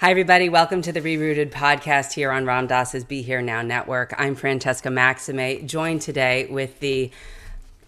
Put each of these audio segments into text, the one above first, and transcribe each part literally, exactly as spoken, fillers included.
Hi, everybody. Welcome to the Rerooted Podcast here on Ram Dass's Be Here Now Network. I'm Francesca Maxime, joined today with the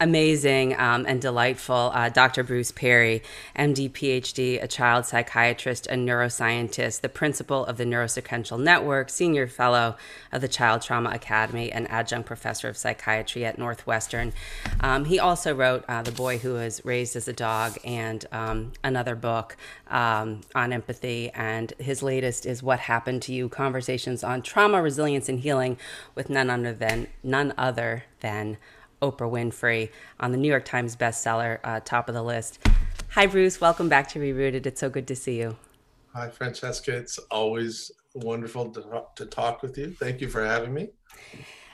amazing um, and delightful uh, Doctor Bruce Perry, M D, P H D, a child psychiatrist and neuroscientist, the principal of the Neurosequential Network, senior fellow of the Child Trauma Academy, and adjunct professor of psychiatry at Northwestern. Um, he also wrote uh, The Boy Who Was Raised as a Dog and um, another book um, on empathy. And his latest is What Happened to You: Conversations on Trauma, Resilience, and Healing with none other than none other than Oprah Winfrey, on the New York Times bestseller, uh, top of the list. Hi, Bruce. Welcome back to Rerooted. It's so good to see you. Hi, Francesca. It's always wonderful to, to talk with you. Thank you for having me.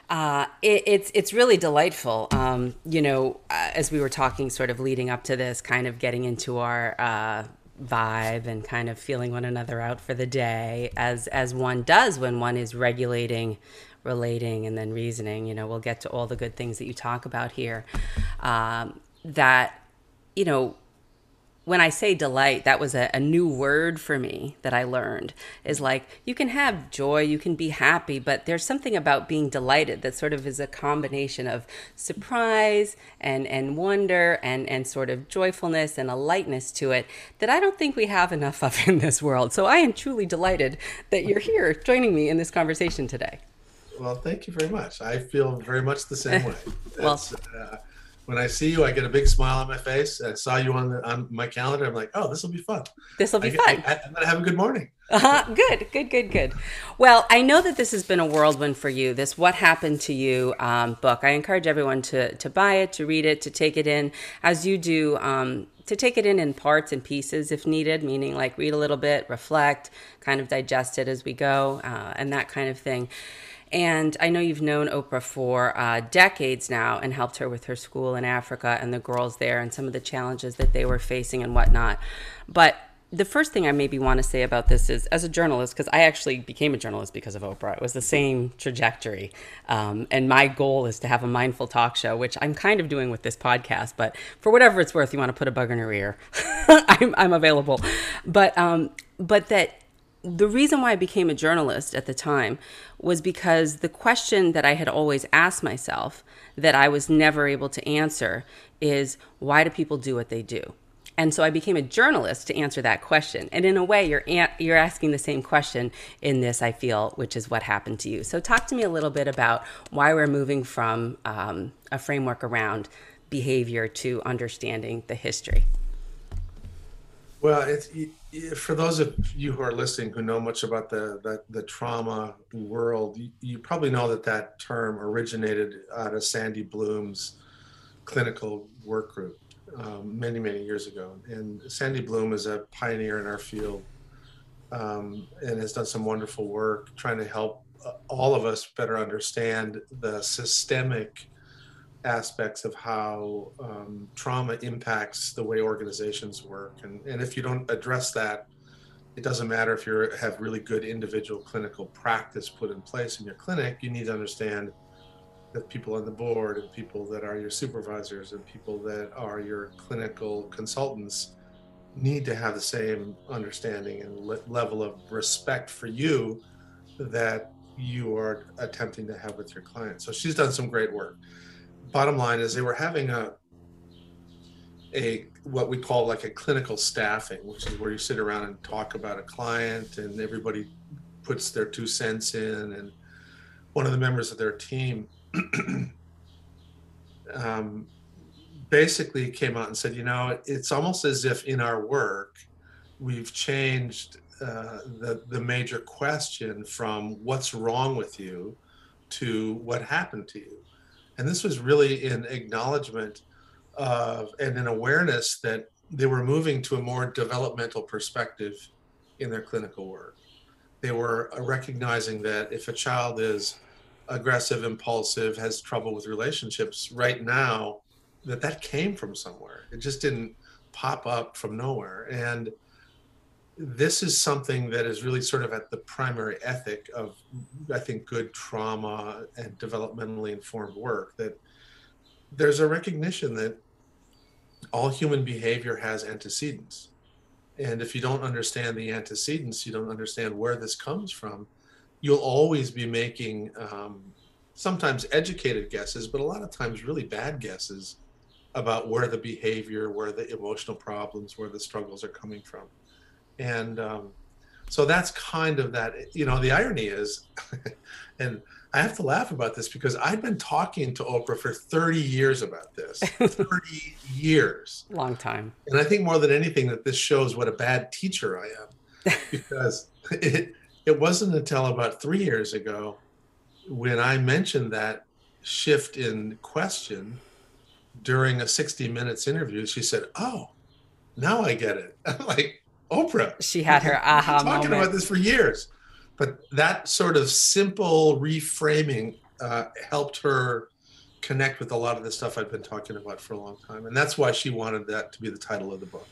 Uh, it, it's it's really delightful. Um, you know, uh, as we were talking sort of leading up to this, kind of getting into our uh, vibe and kind of feeling one another out for the day, as as one does when one is regulating, relating, and then reasoning. You know, we'll get to all the good things that you talk about here. Um, that, you know, when I say delight, that was a, a new word for me that I learned, is like, you can have joy, you can be happy, but there's something about being delighted that sort of is a combination of surprise and, and wonder and, and sort of joyfulness and a lightness to it that I don't think we have enough of in this world. So I am truly delighted that you're here joining me in this conversation today. Well, thank you very much. I feel very much the same way. well, uh, when I see you, I get a big smile on my face. I saw you on, the, on my calendar. I'm like, oh, this will be fun. This will be I, fun. I, I, I'm going to have a good morning. Uh-huh. Good, good, good, good. Well, I know that this has been a whirlwind for you, this What Happened to You um, book. I encourage everyone to, to buy it, to read it, to take it in as you do, um, to take it in in parts and pieces if needed, meaning like read a little bit, reflect, kind of digest it as we go, uh, and that kind of thing. And I know you've known Oprah for uh, decades now and helped her with her school in Africa and the girls there and some of the challenges that they were facing and whatnot. But the first thing I maybe want to say about this is, as a journalist, because I actually became a journalist because of Oprah, it was the same trajectory. Um, and my goal is to have a mindful talk show, which I'm kind of doing with this podcast. But for whatever it's worth, you want to put a bug in her ear, I'm, I'm available. But um, but that... The reason why I became a journalist at the time was because the question that I had always asked myself that I was never able to answer is, why do people do what they do? And so I became a journalist to answer that question. And in a way, you're an- you're asking the same question in this, I feel, which is what happened to you. So talk to me a little bit about why we're moving from um, a framework around behavior to understanding the history. Well, it's... It- For those of you who are listening who know much about the the, the trauma world, you, you probably know that that term originated out of Sandy Bloom's clinical work group um, many, many years ago. And Sandy Bloom is a pioneer in our field um, and has done some wonderful work trying to help all of us better understand the systemic aspects of how um, trauma impacts the way organizations work. And, and if you don't address that, it doesn't matter if you have really good individual clinical practice put in place in your clinic. You need to understand that people on the board and people that are your supervisors and people that are your clinical consultants need to have the same understanding and le- level of respect for you that you are attempting to have with your clients. So she's done some great work. Bottom line is they were having a, a what we call like a clinical staffing, which is where you sit around and talk about a client and everybody puts their two cents in. And one of the members of their team um, basically came out and said, you know, it's almost as if in our work, we've changed uh, the, the major question from what's wrong with you to what happened to you. And this was really in acknowledgement of and an awareness that they were moving to a more developmental perspective in their clinical work. They were recognizing that if a child is aggressive, impulsive, has trouble with relationships right now, that that came from somewhere. It just didn't pop up from nowhere. And this is something that is really sort of at the primary ethic of, I think, good trauma and developmentally informed work, that there's a recognition that all human behavior has antecedents. And if you don't understand the antecedents, you don't understand where this comes from, you'll always be making um, sometimes educated guesses, but a lot of times really bad guesses about where the behavior, where the emotional problems, where the struggles are coming from. And um, so that's kind of that, you know, the irony is, and I have to laugh about this because I've been talking to Oprah for thirty years about this, thirty years. Long time. And I think more than anything that this shows what a bad teacher I am, because it, it wasn't until about three years ago when I mentioned that shift in question during a sixty minutes interview, she said, oh, now I get it. I'm like, Oprah. She had her aha moment. I've been talking about this for years. But that sort of simple reframing uh, helped her connect with a lot of the stuff I've been talking about for a long time. And that's why she wanted that to be the title of the book.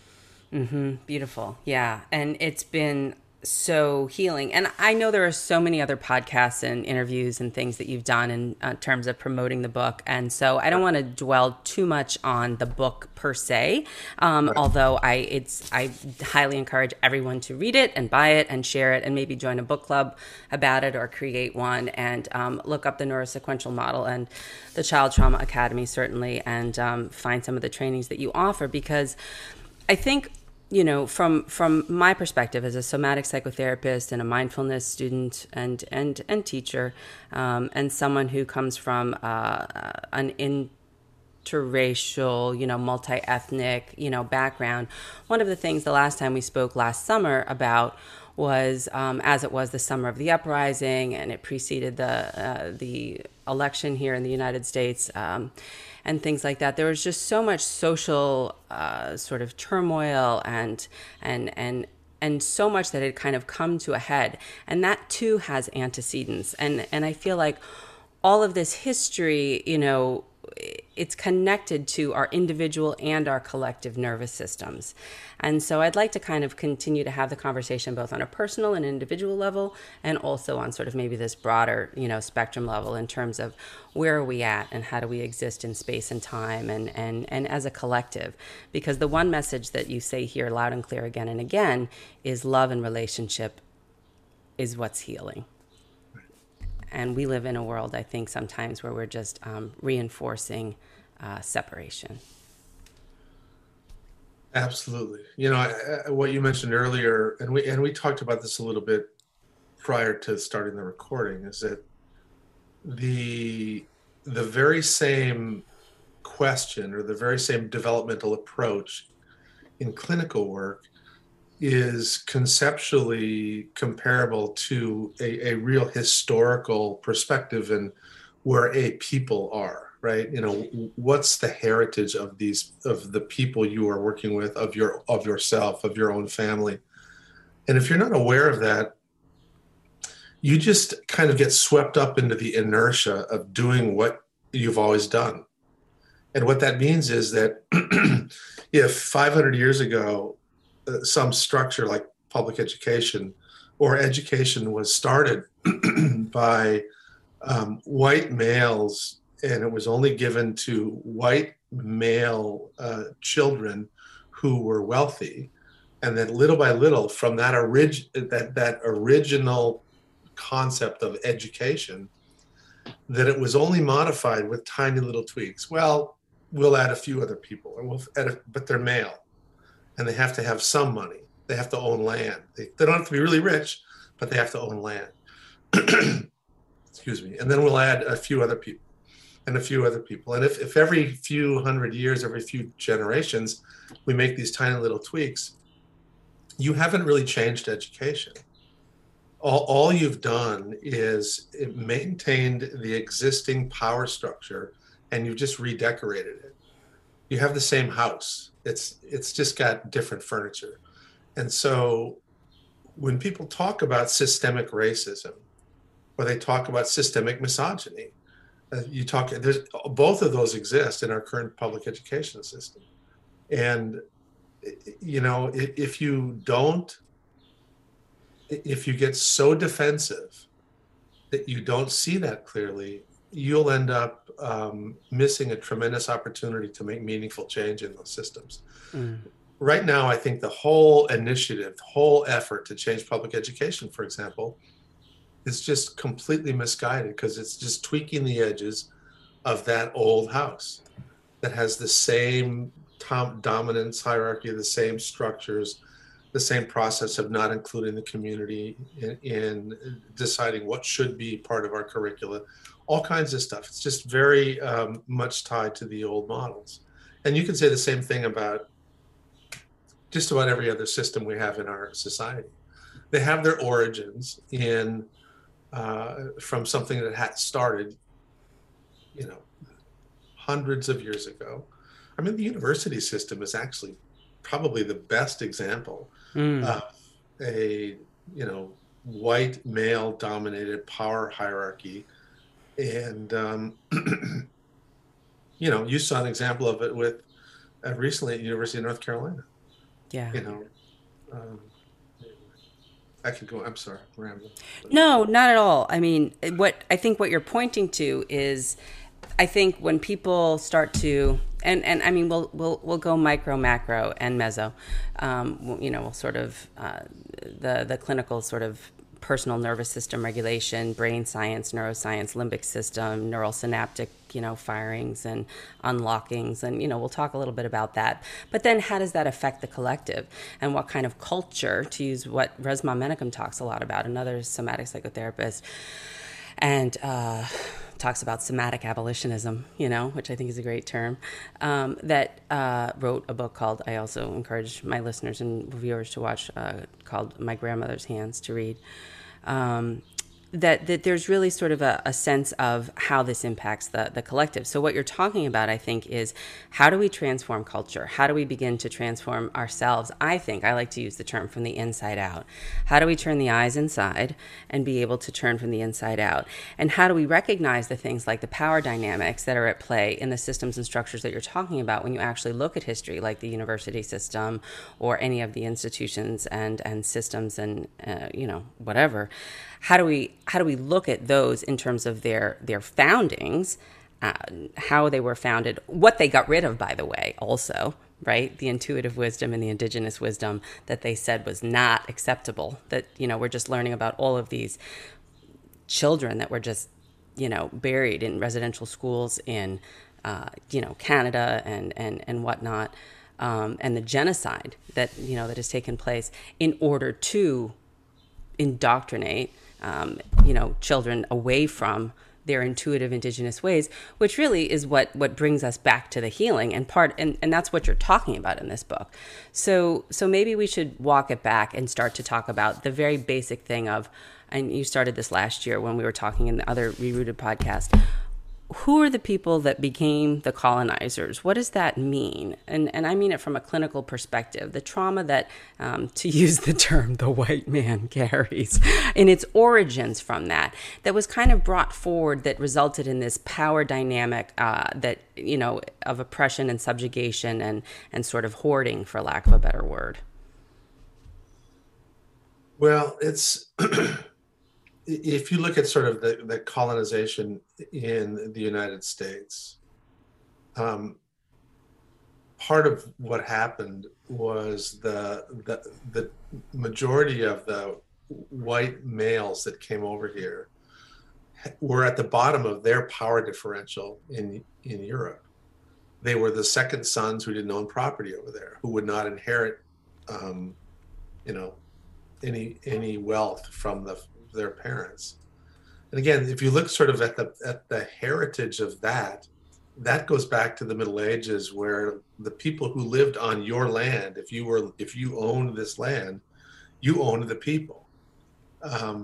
Mm-hmm. Beautiful. Yeah. And it's been so healing. And I know there are so many other podcasts and interviews and things that you've done in uh, terms of promoting the book. And so I don't want to dwell too much on the book per se. Um, right. Although I, it's, I highly encourage everyone to read it and buy it and share it and maybe join a book club about it or create one, and um, look up the Neurosequential Model and the Child Trauma Academy, certainly, and um, find some of the trainings that you offer, because I think, you know, from from my perspective as a somatic psychotherapist and a mindfulness student and and and teacher, um, and someone who comes from uh, an interracial, you know, multi-ethnic, you know, background, one of the things the last time we spoke last summer about was, um, as it was the summer of the uprising, and it preceded the uh, the election here in the United States, um, and things like that. There was just so much social uh, sort of turmoil and and and and so much that had kind of come to a head, and that too has antecedents. And and I feel like all of this history, you know, it's connected to our individual and our collective nervous systems. And so I'd like to kind of continue to have the conversation both on a personal and individual level, and also on sort of maybe this broader, you know, spectrum level in terms of where are we at and how do we exist in space and time and, and, and as a collective. Because the one message that you say here loud and clear again and again is love and relationship is what's healing. And we live in a world, I think, sometimes where we're just um, reinforcing uh, separation. Absolutely. You know, I, I, what you mentioned earlier, and we and we talked about this a little bit prior to starting the recording, is that the the very same question or the very same developmental approach in clinical work is conceptually comparable to a, a real historical perspective and where a people are, right? You know, what's the heritage of these, of the people you are working with, of your, of yourself, of your own family. And if you're not aware of that, you just kind of get swept up into the inertia of doing what you've always done. And what that means is that if five hundred years ago, Uh, some structure like public education or education was started by um, white males, and it was only given to white male uh, children who were wealthy, and then little by little from that, orig- that, that original concept of education, that it was only modified with tiny little tweaks. Well, we'll add a few other people, or we'll add a, but they're male. And they have to have some money. They have to own land. They, they don't have to be really rich, but they have to own land. Excuse me. And then we'll add a few other people and a few other people. And if, if every few hundred years, every few generations, we make these tiny little tweaks, you haven't really changed education. All, all you've done is it maintained the existing power structure, and you've just redecorated it. You have the same house. It's it's just got different furniture. And so when people talk about systemic racism, or they talk about systemic misogyny, uh, you talk, there's, both of those exist in our current public education system. And, you know, if you don't, if you get so defensive that you don't see that clearly, you'll end up um, missing a tremendous opportunity to make meaningful change in those systems. Mm. right now, I think the whole initiative, the whole effort to change public education, for example, is just completely misguided because it's just tweaking the edges of that old house that has the same tom- dominance hierarchy, the same structures, the same process of not including the community in, in deciding what should be part of our curricula, all kinds of stuff. It's just very um, much tied to the old models. And you can say the same thing about just about every other system we have in our society. They have their origins in uh, from something that had started, you know, hundreds of years ago. I mean, the university system is actually probably the best example mm. of a, you know, white male dominated power hierarchy. And, um, you know, you saw an example of it with uh, recently at University of North Carolina. Yeah. You know, um, I could go, I'm sorry, rambling. No, not at all. I mean, what I think what you're pointing to is, I think when people start to, and, and I mean, we'll, we'll, we'll go micro, macro, and meso, um, you know, we'll sort of, uh, the, the clinical sort of personal nervous system regulation, brain science, neuroscience, limbic system, neural synaptic, you know, firings and unlockings. And, you know, we'll talk a little bit about that. But then how does that affect the collective? And what kind of culture, to use what Resmaa Menakem talks a lot about, another somatic psychotherapist, and uh, talks about somatic abolitionism, you know, which I think is a great term, um, that uh, wrote a book called, I also encourage my listeners and viewers to watch, uh, called My Grandmother's Hands, to read. Um, that, that there's really sort of a, a sense of how this impacts the, the collective. So what you're talking about, I think, is how do we transform culture? How do we begin to transform ourselves? I think, I like to use the term from the inside out. How do we turn the eyes inside and be able to turn from the inside out? And how do we recognize the things like the power dynamics that are at play in the systems and structures that you're talking about when you actually look at history, like the university system or any of the institutions and, and systems and, uh, you know, whatever. How do we how do we look at those in terms of their their foundings, uh, how they were founded, what they got rid of, by the way, also, right? The intuitive wisdom and the indigenous wisdom that they said was not acceptable, that, you know, we're just learning about all of these children that were just, you know, buried in residential schools in, uh, you know, Canada and, and, and whatnot, um, and the genocide that, you know, that has taken place in order to indoctrinate Um, you know, children away from their intuitive indigenous ways, which really is what, what brings us back to the healing and part, and, and that's what you're talking about in this book. So, so maybe we should walk it back and start to talk about the very basic thing of, and you started this last year when we were talking in the other Rerooted podcast, who are the people that became the colonizers? What does that mean? And and I mean it from a clinical perspective. The trauma that, um, to use the term, the white man carries in its origins from that, that was kind of brought forward that resulted in this power dynamic uh, that, you know, of oppression and subjugation and, and sort of hoarding, for lack of a better word. Well, it's... If you look at sort of the, the colonization in the United States, um, part of what happened was the, the the majority of the white males that came over here were at the bottom of their power differential in in Europe. They were the second sons who didn't own property over there, who would not inherit, um, you know, any any wealth from the their parents. And again, if you look sort of at the at the heritage of that, that goes back to the Middle Ages, where the people who lived on your land, if you were if you owned this land, you owned the people. Um,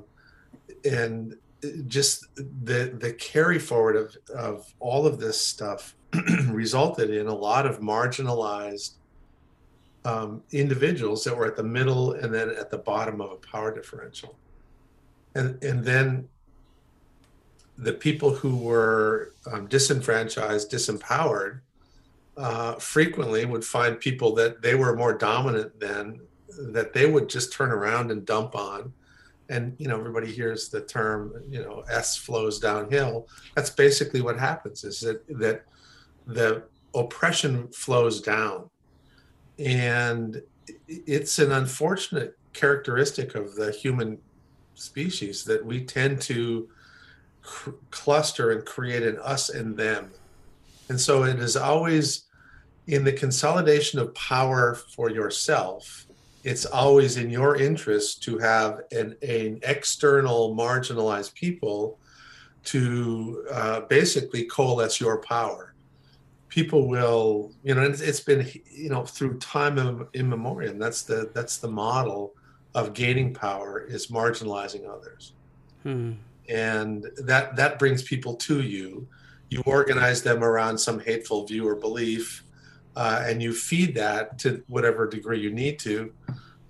and just the the carry forward of, of all of this stuff resulted in a lot of marginalized um, individuals that were at the middle and then at the bottom of a power differential. And and then the people who were um, disenfranchised, disempowered, uh, frequently would find people that they were more dominant than, that they would just turn around and dump on. And, you know, everybody hears the term, you know, S flows downhill. That's basically what happens, is that, that the oppression flows down. And it's an unfortunate characteristic of the human species that we tend to cr- cluster and create an us and them. And so it is always in the consolidation of power for yourself. It's always in your interest to have an, an external marginalized people to uh, basically coalesce your power. People will, you know, it's, it's been, you know, through time of immemorial, that's the, that's the model of gaining power, is marginalizing others. Hmm. And that, that brings people to you. You organize them around some hateful view or belief, Uh, and you feed that to whatever degree you need to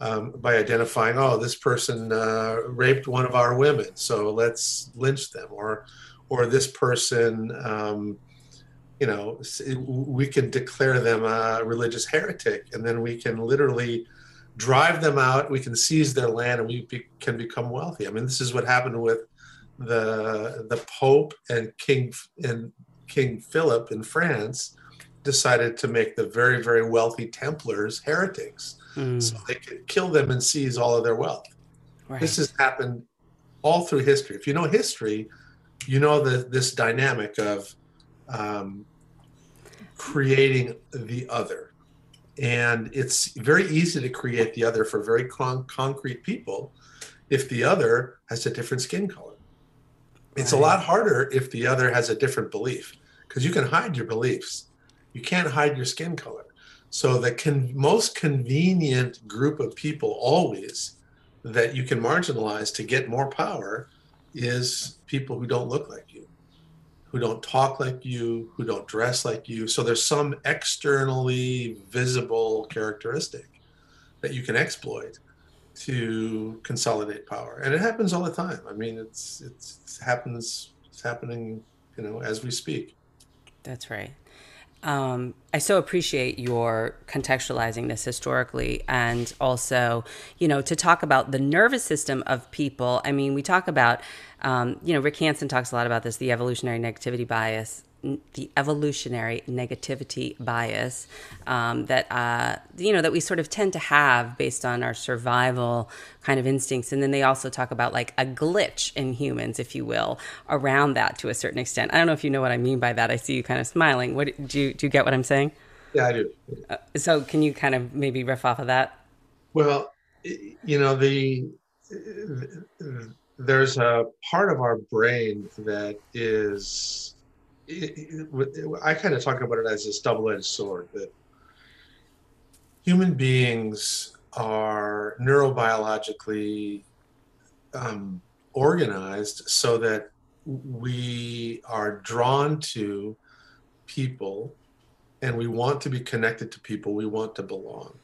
um, by identifying, oh, this person uh, raped one of our women, so let's lynch them. Or or this person, um, you know, we can declare them a religious heretic, and then we can literally drive them out. We can seize their land, and we be, can become wealthy. I mean, this is what happened with the the Pope and King and King Philip in France. Decided to make the very, very wealthy Templars heretics, mm. so they could kill them and seize all of their wealth. Right. This has happened all through history. If you know history, you know the, this dynamic of um, creating the other. And it's very easy to create the other for very con- concrete people if the other has a different skin color. It's right. a lot harder if the other has a different belief, because you can hide your beliefs. You can't hide your skin color. So the con- most convenient group of people always that you can marginalize to get more power is people who don't look like you, who don't talk like you, who don't dress like you. So there's some externally visible characteristic that you can exploit to consolidate power. And it happens all the time. I mean, it's it's, it's happens it's happening, you know, as we speak. That's right. Um, I so appreciate your contextualizing this historically, and also, you know, to talk about the nervous system of people. I mean, we talk about, um, you know, Rick Hanson talks a lot about this, the evolutionary negativity bias, n- the evolutionary negativity bias um, that, uh, you know, that we sort of tend to have based on our survival kind of instincts. And then they also talk about like a glitch in humans, if you will, around that to a certain extent. I don't know if you know what I mean by that. I see you kind of smiling. What do you, do you get what I'm saying? Yeah, I do. Uh, so can you kind of maybe riff off of that? Well, you know, the, the there's a part of our brain that is, it, it, I kind of talk about it as this double-edged sword, that human beings are neurobiologically um, organized so that we are drawn to people, and we want to be connected to people. We want to belong.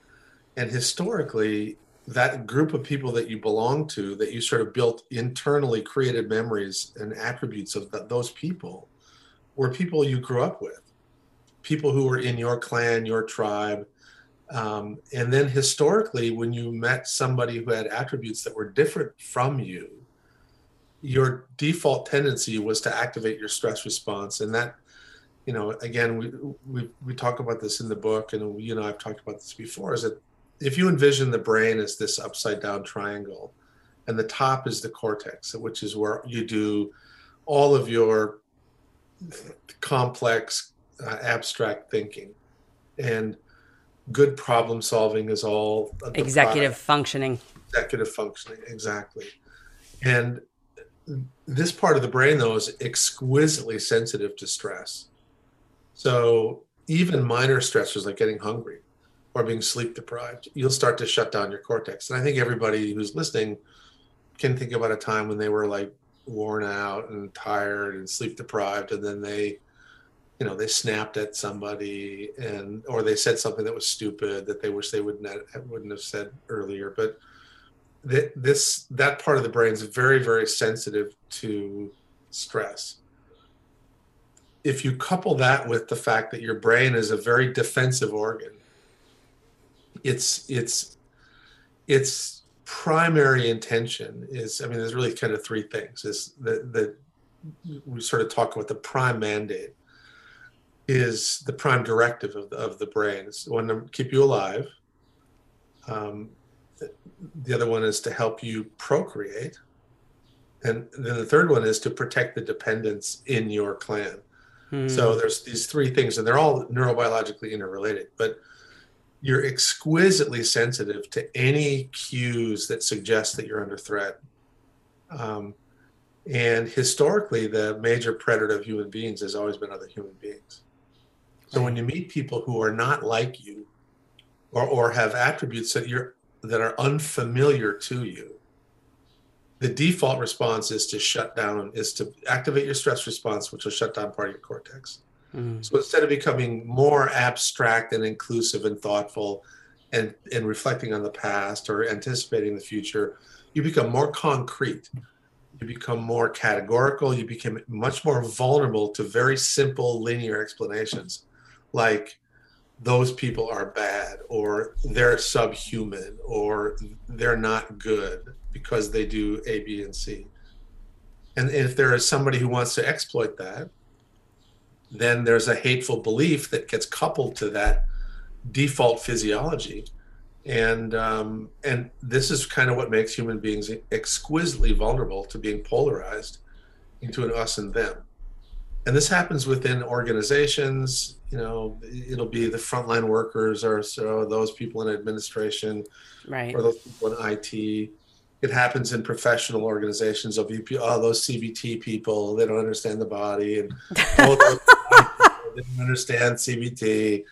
And historically, that group of people that you belong to, that you sort of built internally, created memories and attributes of th- those people, were people you grew up with, people who were in your clan, your tribe. Um, and then historically, when you met somebody who had attributes that were different from you, your default tendency was to activate your stress response. And that, you know, again, we, we we talk about this in the book, and you know, I've talked about this before, is that if you envision the brain as this upside down triangle, and the top is the cortex, which is where you do all of your complex, uh, abstract thinking, and good problem solving is all executive product. functioning. Executive functioning, exactly. And this part of the brain, though, is exquisitely sensitive to stress. So even minor stressors like getting hungry or being sleep deprived, you'll start to shut down your cortex. And I think everybody who's listening can think about a time when they were like worn out and tired and sleep deprived, and then they, you know, they snapped at somebody, and or they said something that was stupid that they wish they wouldn't have, wouldn't have said earlier. But th- this that part of the brain is very, very sensitive to stress. If you couple that with the fact that your brain is a very defensive organ, its its its primary intention is, I mean, there's really kind of three things. Is that that we sort of talk about the prime mandate, is the prime directive of the, of the brain. It's one, to keep you alive. Um, the other one is to help you procreate. And then the third one is to protect the dependents in your clan. Hmm. So there's these three things, and they're all neurobiologically interrelated, but you're exquisitely sensitive to any cues that suggest that you're under threat. Um, and historically, the major predator of human beings has always been other human beings. So when you meet people who are not like you, or, or have attributes that you're that are unfamiliar to you, the default response is to shut down, is to activate your stress response, which will shut down part of your cortex. Mm. So instead of becoming more abstract and inclusive and thoughtful and, and reflecting on the past or anticipating the future, you become more concrete. You become more categorical. You become much more vulnerable to very simple linear explanations like those people are bad, or they're subhuman, or they're not good because they do A, B, and C. And if there is somebody who wants to exploit that, then there's a hateful belief that gets coupled to that default physiology. And um, and this is kind of what makes human beings exquisitely vulnerable to being polarized into an us and them. And this happens within organizations. You know, it'll be the frontline workers, or so those people in administration, right, or those people in I T. It happens in professional organizations of, oh, those C B T people, they don't understand the body, and oh, those people, they don't understand C B T.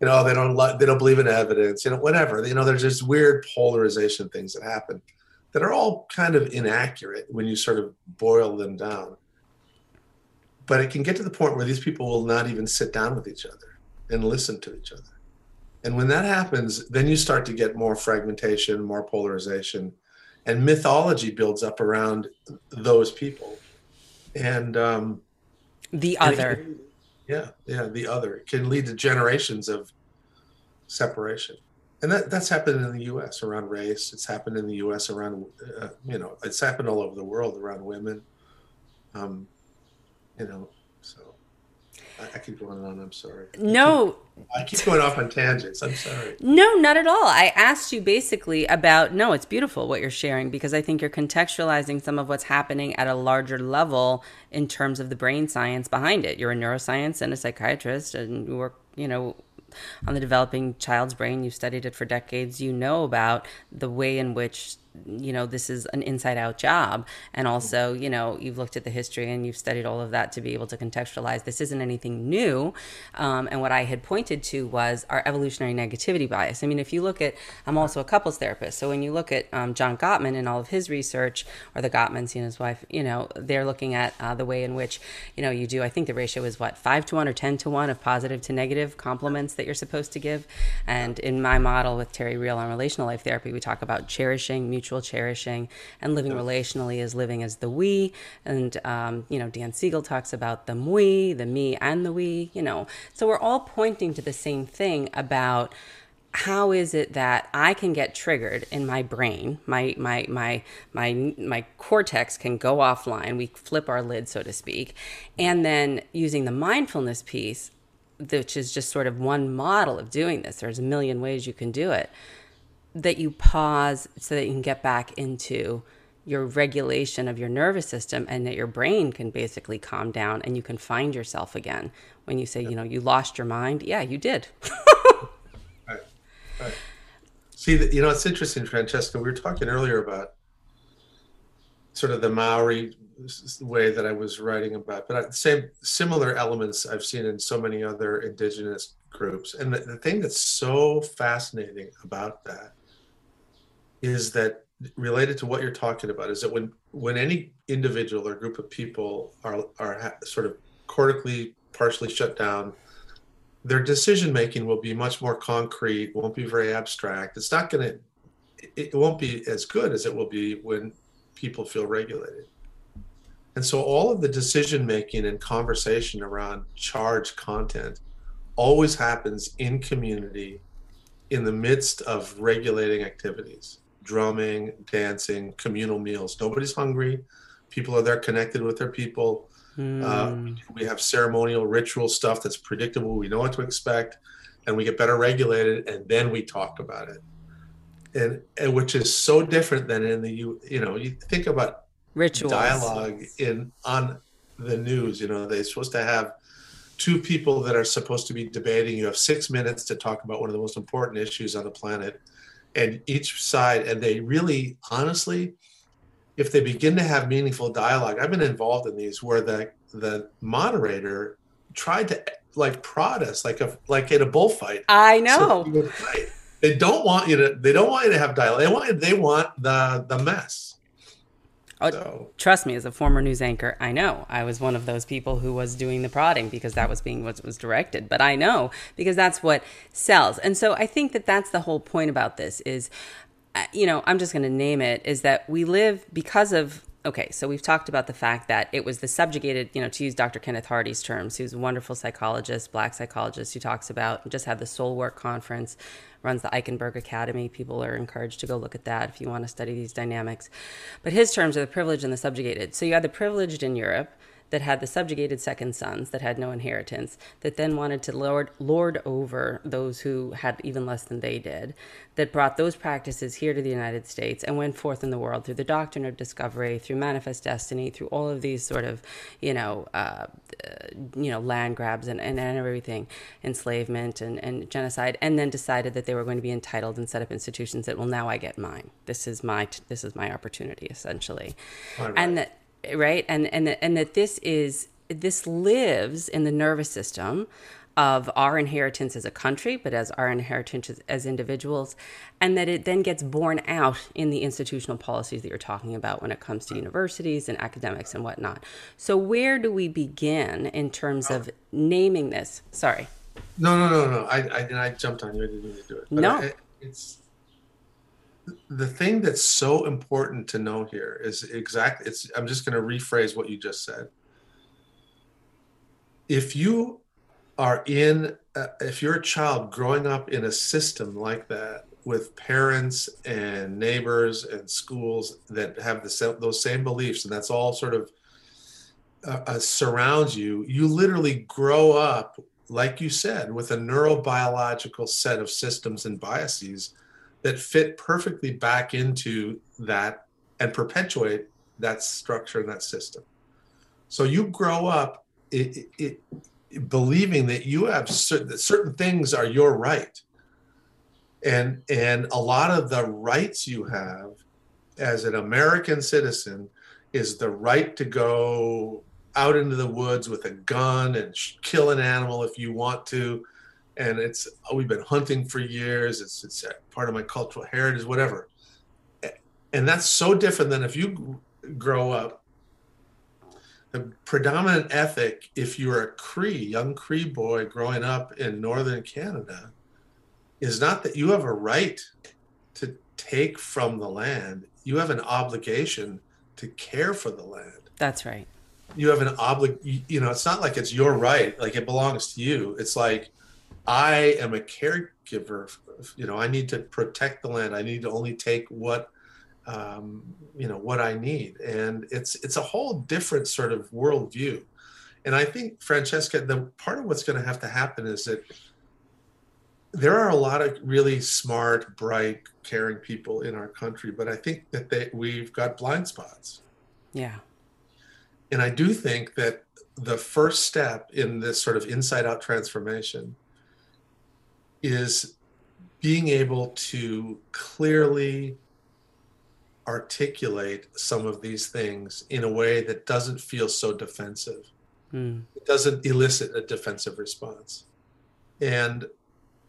You know, they don't they don't believe in evidence. You know, whatever. You know, there's just weird polarization things that happen that are all kind of inaccurate when you sort of boil them down. But it can get to the point where these people will not even sit down with each other and listen to each other. And when that happens, then you start to get more fragmentation, more polarization, and mythology builds up around those people. And um, the other. And it, yeah, yeah, the other. It can lead to generations of separation. And that, that's happened in the U S around race. It's happened in the U S around, uh, you know, it's happened all over the world around women. Um, You know, so I, I keep going on. I'm sorry. No. I keep, I keep going off on tangents. I'm sorry. No, not at all. I asked you basically about, no, it's beautiful what you're sharing, because I think you're contextualizing some of what's happening at a larger level in terms of the brain science behind it. You're a neuroscience and a psychiatrist, and you work, you know, on the developing child's brain. You've studied it for decades. You know about the way in which, you know, this is an inside out job. And also, you know, you've looked at the history and you've studied all of that to be able to contextualize this isn't anything new. Um, and what I had pointed to was our evolutionary negativity bias. I mean, if you look at, I'm also a couples therapist. So when you look at um, John Gottman and all of his research, or the Gottmans, he and his wife, you know, they're looking at uh, the way in which, you know, you do, I think the ratio is what, five to one or ten to one of positive to negative compliments that you're supposed to give. And in my model with Terry Real on relational life therapy, we talk about cherishing, mutual Mutual cherishing, and living relationally is living as the we. And, um, you know, Dan Siegel talks about the we, the me, and the we, you know. So we're all pointing to the same thing about how is it that I can get triggered in my brain, my my my my my cortex can go offline, we flip our lid, so to speak, and then using the mindfulness piece, which is just sort of one model of doing this. There's a million ways you can do it. That you pause so that you can get back into your regulation of your nervous system, and that your brain can basically calm down and you can find yourself again. When you say, you know, you lost your mind. Yeah, you did. Right. Right. See, you know, it's interesting, Francesca, we were talking earlier about sort of the Maori way that I was writing about, but same similar elements I've seen in so many other indigenous groups. And the, the thing that's so fascinating about that is that, related to what you're talking about, is that when when any individual or group of people are are ha- sort of cortically partially shut down, their decision making will be much more concrete, won't be very abstract. It's not going to, it won't be as good as it will be when people feel regulated. And so all of the decision making and conversation around charged content always happens in community in the midst of regulating activities, drumming, dancing, communal meals. Nobody's hungry. People are there connected with their people. Mm. Uh, we have ceremonial ritual stuff that's predictable. We know what to expect, and we get better regulated, and then we talk about it. and, and which is so different than in the you you know you think about rituals dialogue in on the news. You know, they're supposed to have two people that are supposed to be debating. You have six minutes to talk about one of the most important issues on the planet, and each side, and they really, honestly, if they begin to have meaningful dialogue, I've been involved in these where the the moderator tried to like prod us like a like in a bullfight. I know. So right. They don't want you to. They don't want you to have dialogue. They want. They want the the mess. Oh, so. Trust me, as a former news anchor, I know I was one of those people who was doing the prodding because that was being what was directed. But I know because that's what sells. And so I think that that's the whole point about this is, you know, I'm just going to name it, is that we live because of. Okay, so we've talked about the fact that it was the subjugated, you know, to use Doctor Kenneth Hardy's terms, who's a wonderful psychologist, black psychologist, who talks about, just had the Soul Work Conference, runs the Eichenberg Academy. People are encouraged to go look at that if you want to study these dynamics. But his terms are the privileged and the subjugated. So you had the privileged in Europe that had the subjugated second sons that had no inheritance, that then wanted to lord, lord over those who had even less than they did, that brought those practices here to the United States and went forth in the world through the doctrine of discovery, through manifest destiny, through all of these sort of, you know, uh, you know, land grabs and, and, and everything, enslavement and, and genocide, and then decided that they were going to be entitled and set up institutions that, well, now I get mine. This is my, this is my opportunity, essentially. Right. And that, right. And, and, and that this is, this lives in the nervous system of our inheritance as a country, but as our inheritance as individuals, and that it then gets borne out in the institutional policies that you're talking about when it comes to universities and academics and whatnot. So where do we begin in terms of naming this? Sorry. No, no, no, no. I, I, I jumped on you. I didn't mean to do it. But no. I, it's. The thing that's so important to know here is exactly, it's, I'm just going to rephrase what you just said. If you are in, a, if you're a child growing up in a system like that with parents and neighbors and schools that have the, those same beliefs, and that's all sort of uh, uh, surrounds you, you literally grow up, like you said, with a neurobiological set of systems and biases that fit perfectly back into that and perpetuate that structure and that system. So you grow up it, it, it, believing that you have certain, that certain things are your right. And, and a lot of the rights you have as an American citizen is the right to go out into the woods with a gun and kill an animal if you want to. And it's, we've been hunting for years. It's, it's part of my cultural heritage, whatever. And that's so different than if you grow up. The predominant ethic, if you're a Cree, young Cree boy growing up in northern Canada, is not that you have a right to take from the land. You have an obligation to care for the land. That's right. You have an oblig. You know, it's not like it's your right, like it belongs to you. It's like, I am a caregiver, you know, I need to protect the land. I need to only take what, um, you know, what I need. And it's it's a whole different sort of worldview. And I think, Francesca, the part of what's going to have to happen is that there are a lot of really smart, bright, caring people in our country, but I think that they, we've got blind spots. Yeah. And I do think that the first step in this sort of inside-out transformation is being able to clearly articulate some of these things in a way that doesn't feel so defensive. Mm. It doesn't elicit a defensive response. And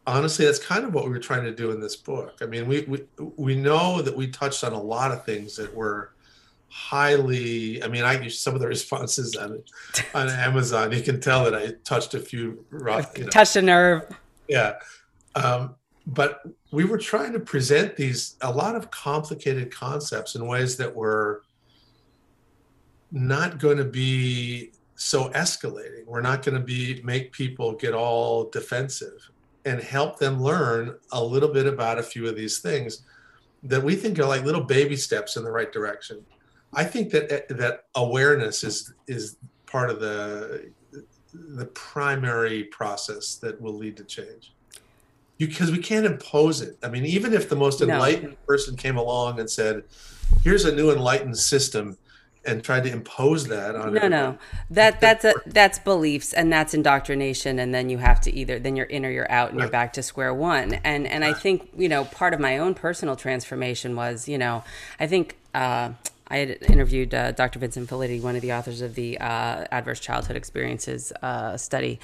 honestly, that's kind of what we were trying to do in this book. I mean, we we, we know that we touched on a lot of things that were highly, I mean, I some of the responses on, on Amazon, you can tell that I touched a few. You know, touched a nerve. Yeah. Um, but we were trying to present these, a lot of complicated concepts in ways that were not going to be so escalating. We're not going to be, make people get all defensive, and help them learn a little bit about a few of these things that we think are like little baby steps in the right direction. I think that, that awareness is, is part of the, the primary process that will lead to change. because we can't impose it. I mean, even if the most enlightened no. person came along and said, here's a new enlightened system, and tried to impose that on no, everyone. No, that that's a, that's beliefs, and that's indoctrination, and then you have to either then you're in or you're out, and right. you're back to square one. And and right. I think you know part of my own personal transformation was you know I think uh, I had interviewed uh, Doctor Vincent Felitti, one of the authors of the uh, Adverse Childhood Experiences uh, study.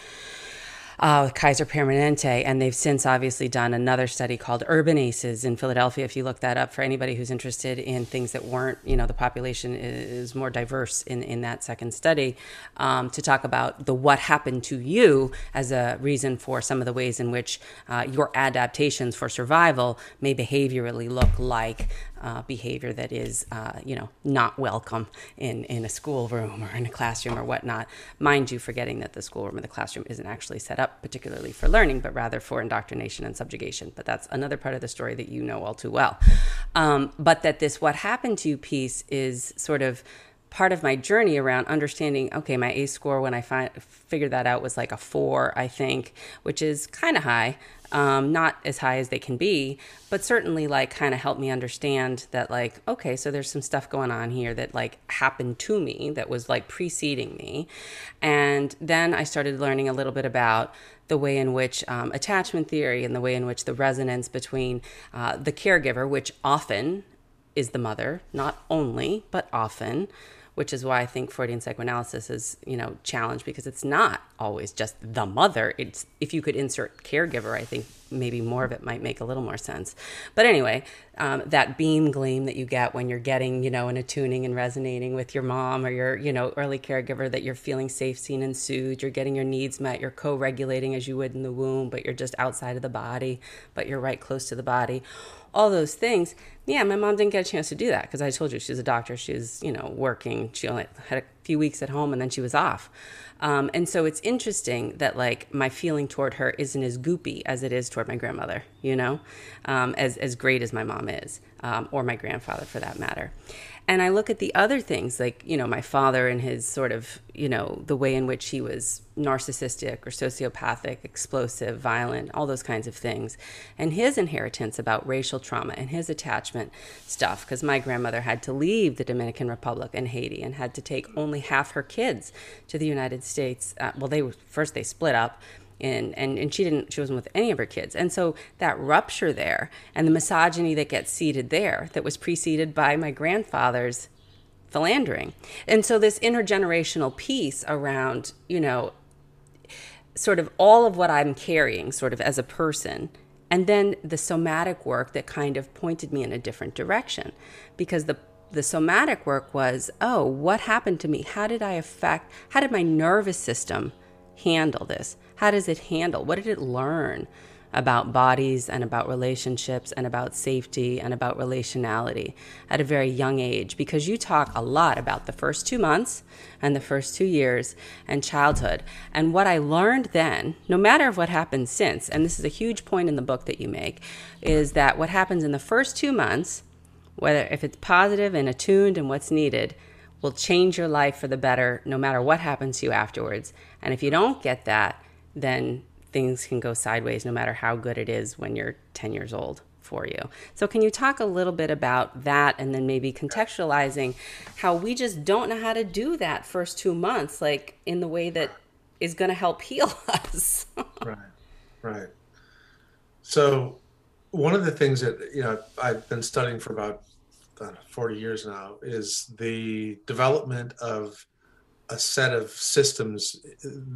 Uh, with Kaiser Permanente, and they've since obviously done another study called Urban Aces in Philadelphia. If you look that up, for anybody who's interested in things that weren't, you know, the population is more diverse in, in that second study, um, to talk about the what happened to you as a reason for some of the ways in which uh, your adaptations for survival may behaviorally look like Uh, behavior that is, uh, you know, not welcome in, in a schoolroom or in a classroom or whatnot. Mind you, forgetting that the schoolroom or the classroom isn't actually set up particularly for learning, but rather for indoctrination and subjugation. But that's another part of the story that you know all too well. Um, but that this what happened to you piece is sort of part of my journey around understanding, okay, my A score when I fi- figured that out was like a four, I think, which is kind of high. Um, not as high as they can be, but certainly like kind of helped me understand that like, okay, so there's some stuff going on here that like happened to me that was like preceding me. And then I started learning a little bit about the way in which um, attachment theory and the way in which the resonance between uh, the caregiver, which often is the mother, not only, but often, which is why I think Freudian psychoanalysis is, you know, challenged, because it's not always just the mother. It's if you could insert caregiver, I think maybe more of it might make a little more sense. But anyway, um, that beam gleam that you get when you're getting, you know, and attuning and resonating with your mom or your, you know, early caregiver, that you're feeling safe, seen, and soothed. You're getting your needs met. You're co-regulating as you would in the womb, but you're just outside of the body, but you're right close to the body. All those things. Yeah, my mom didn't get a chance to do that because I told you she's a doctor. She's, you know, working. She only had a few weeks at home and then she was off. Um, and so it's interesting that like my feeling toward her isn't as goopy as it is toward my grandmother, you know, um, as, as great as my mom is, um, or my grandfather for that matter. And I look at the other things like, you know, my father and his sort of, you know, the way in which he was narcissistic or sociopathic, explosive, violent, all those kinds of things. And his inheritance about racial trauma and his attachment stuff, because my grandmother had to leave the Dominican Republic and Haiti and had to take only half her kids to the United States. Uh, well, they were, first they split up. And, and and she didn't she wasn't with any of her kids. And so that rupture there and the misogyny that gets seeded there that was preceded by my grandfather's philandering. And so this intergenerational piece around, you know, sort of all of what I'm carrying sort of as a person, and then the somatic work that kind of pointed me in a different direction, because the The somatic work was, oh, what happened to me? How did I affect, how did my nervous system handle this? How does it handle? What did it learn about bodies and about relationships and about safety and about relationality at a very young age? Because you talk a lot about the first two months and the first two years and childhood. And what I learned then, no matter what happens since, and this is a huge point in the book that you make, is that what happens in the first two months, whether if it's positive and attuned and what's needed, will change your life for the better no matter what happens to you afterwards. And if you don't get that, then things can go sideways no matter how good it is when you're ten years old for you. So can you talk a little bit about that, and then maybe contextualizing how we just don't know how to do that first two months, like in the way that is going to help heal us. Right, right. So one of the things that, you know, I've been studying for about forty years now is the development of a set of systems,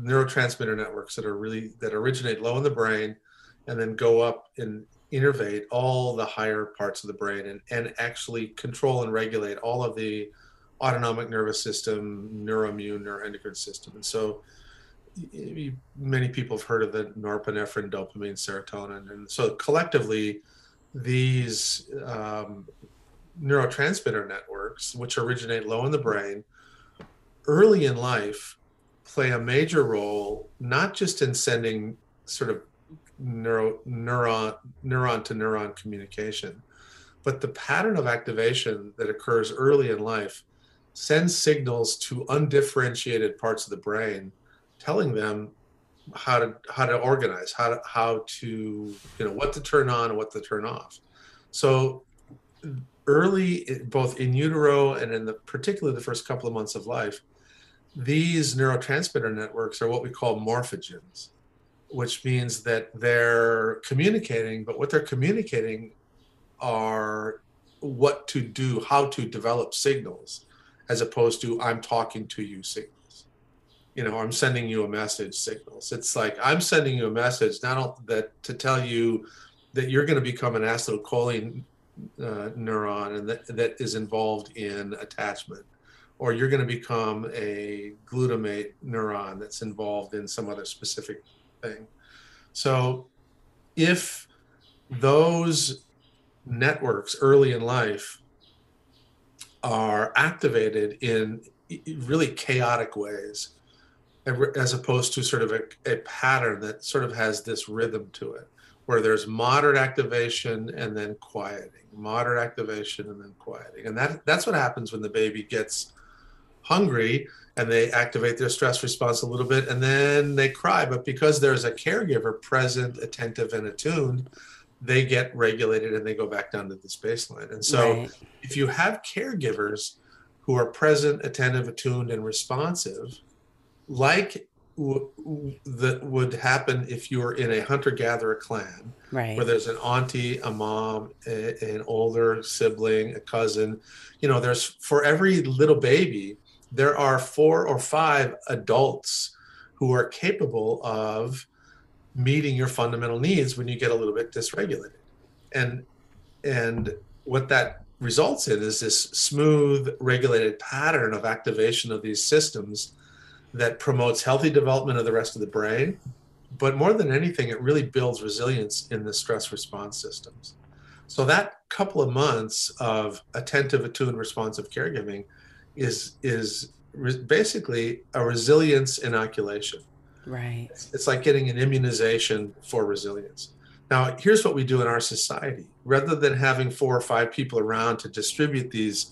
neurotransmitter networks that are really, that originate low in the brain and then go up and innervate all the higher parts of the brain, and, and actually control and regulate all of the autonomic nervous system, neuroimmune, neuroendocrine system. And so you, many people have heard of the norepinephrine, dopamine, serotonin. And so collectively, these um, neurotransmitter networks, which originate low in the brain, early in life play a major role, not just in sending sort of neuro, neuron, neuron to neuron communication, but the pattern of activation that occurs early in life sends signals to undifferentiated parts of the brain, telling them how to how to organize, how to how to you know what to turn on and what to turn off. So early, both in utero and in the particularly the first couple of months of life, these neurotransmitter networks are what we call morphogens, which means that they're communicating, but what they're communicating are what to do, how to develop signals, as opposed to I'm talking to you signals. You know, I'm sending you a message signals. It's like I'm sending you a message not that to tell you that you're going to become an acetylcholine uh, neuron and that, that is involved in attachment, or you're going to become a glutamate neuron that's involved in some other specific thing. So if those networks early in life are activated in really chaotic ways, as opposed to sort of a, a pattern that sort of has this rhythm to it, where there's moderate activation and then quieting, moderate activation and then quieting. And that that's what happens when the baby gets hungry and they activate their stress response a little bit and then they cry. But because there's a caregiver present, attentive, and attuned, they get regulated and they go back down to this baseline. And so right. if you have caregivers who are present, attentive, attuned, and responsive, like w- w- that would happen if you were in a hunter-gatherer clan, right. where there's an auntie, a mom, a, an older sibling, a cousin, you know, there's for every little baby, there are four or five adults who are capable of meeting your fundamental needs when you get a little bit dysregulated. And and what that results in is this smooth, regulated pattern of activation of these systems that promotes healthy development of the rest of the brain. But more than anything, it really builds resilience in the stress response systems. So that couple of months of attentive, attuned, responsive caregiving is is re- basically a resilience inoculation. Right. It's like getting an immunization for resilience. Now, here's what we do in our society. Rather than having four or five people around to distribute these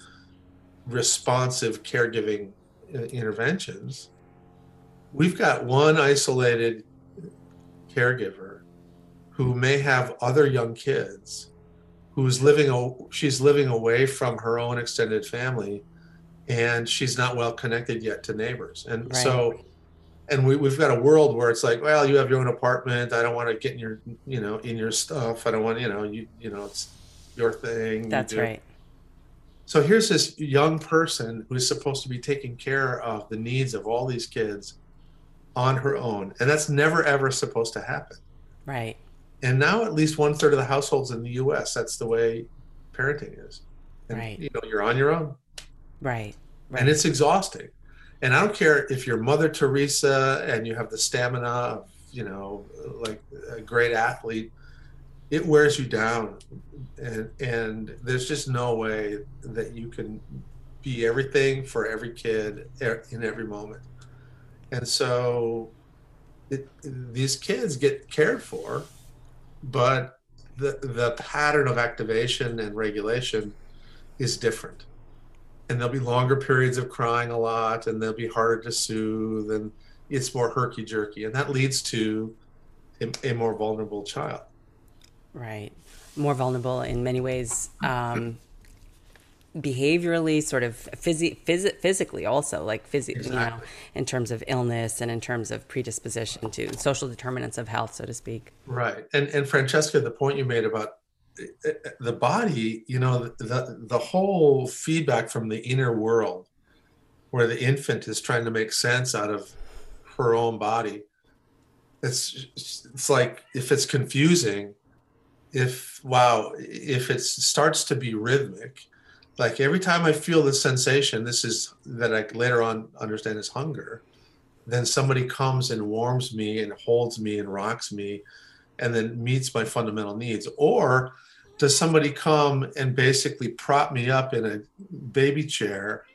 responsive caregiving interventions, we've got one isolated caregiver who may have other young kids who's living, she's living away from her own extended family, and she's not well connected yet to neighbors. And right. so And we, we've got a world where it's like, well, you have your own apartment. I don't want to get in your, you know, in your stuff. I don't want, you know, you, you know, it's your thing. That's right. So here's this young person who's supposed to be taking care of the needs of all these kids on her own. And that's never, ever supposed to happen. Right. And now at least one third of the households in the U S, that's the way parenting is. And, right. you know, you're on your own. Right. Right. And it's exhausting. And I don't care if you're Mother Teresa and you have the stamina of, you know, like a great athlete, it wears you down. And and there's just no way that you can be everything for every kid in every moment. And so it, these kids get cared for, but the the pattern of activation and regulation is different. And there'll be longer periods of crying a lot, and they'll be harder to soothe, and it's more herky-jerky. And that leads to a, a more vulnerable child. Right. More vulnerable in many ways, um, behaviorally, sort of phys- phys- physically also, like phys- exactly. you know, in terms of illness and in terms of predisposition to social determinants of health, so to speak. Right. And, and Francesca, the point you made about the body, you know, the the whole feedback from the inner world where the infant is trying to make sense out of her own body, it's it's like if it's confusing, if wow if it starts to be rhythmic, like every time I feel this sensation, this is that I later on understand is hunger, then somebody comes and warms me and holds me and rocks me and then meets my fundamental needs. Or does somebody come and basically prop me up in a baby chair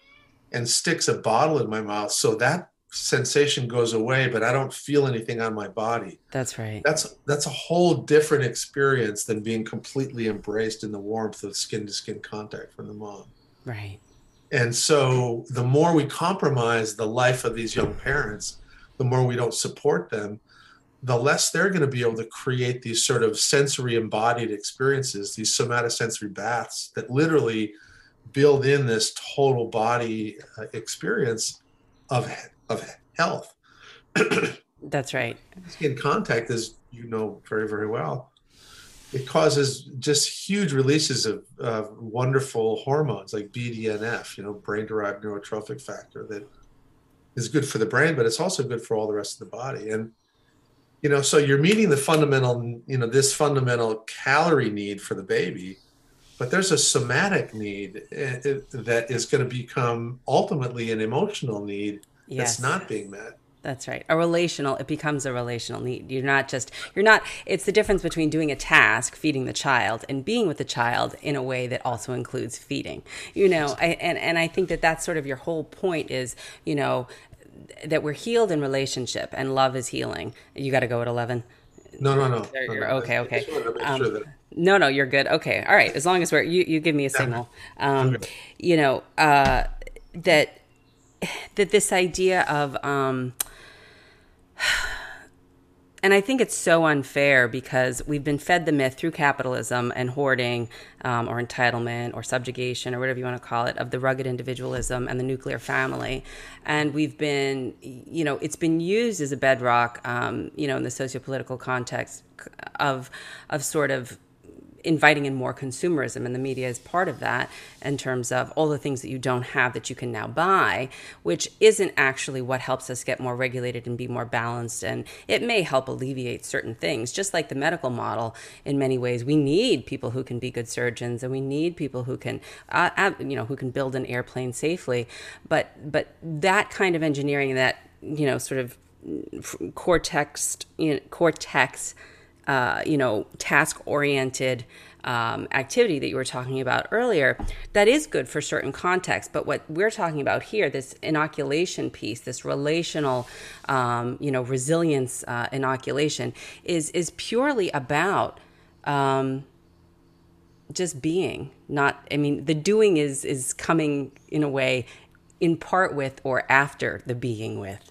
and sticks a bottle in my mouth so that sensation goes away, but I don't feel anything on my body? That's right. That's that's a whole different experience than being completely embraced in the warmth of skin-to-skin contact from the mom. Right. And so the more we compromise the life of these young parents, the more we don't support them, the less they're going to be able to create these sort of sensory embodied experiences, these somatosensory baths that literally build in this total body uh, experience of of health. That's right. Skin contact, as you know very, very well, it causes just huge releases of uh, wonderful hormones like B D N F, you know, brain-derived neurotrophic factor, that is good for the brain, but it's also good for all the rest of the body. And you know, so you're meeting the fundamental, you know, this fundamental calorie need for the baby, but there's a somatic need that is going to become ultimately an emotional need that's yes. not being met. That's right. A relational, it becomes a relational need. You're not just, you're not, it's the difference between doing a task, feeding the child, and being with the child in a way that also includes feeding, you know, I, and, and I think that that's sort of your whole point is, you know, that we're healed in relationship and love is healing. You got to go at eleven. No, no, no. You're, you're, okay. Okay. I just wanted to make sure that- um, no, no, you're good. Okay. All right. As long as we're, you, you give me a signal, um, okay. you know, uh, that, that this idea of, um, and I think it's so unfair because we've been fed the myth through capitalism and hoarding um, or entitlement or subjugation or whatever you want to call it of the rugged individualism and the nuclear family. And we've been, you know, it's been used as a bedrock, um, you know, in the sociopolitical context of of sort of inviting in more consumerism, and the media is part of that in terms of all the things that you don't have that you can now buy, which isn't actually what helps us get more regulated and be more balanced. And it may help alleviate certain things, just like the medical model in many ways. We need people who can be good surgeons, and we need people who can, uh, you know, who can build an airplane safely. But but that kind of engineering, that, you know, sort of cortex, you know, cortex, Uh, you know, task-oriented um, activity that you were talking about earlier, that is good for certain contexts. But what we're talking about here, this inoculation piece, this relational, um, you know, resilience uh, inoculation is is purely about um, just being. Not, I mean, the doing is is coming in a way, in part with or after the being with.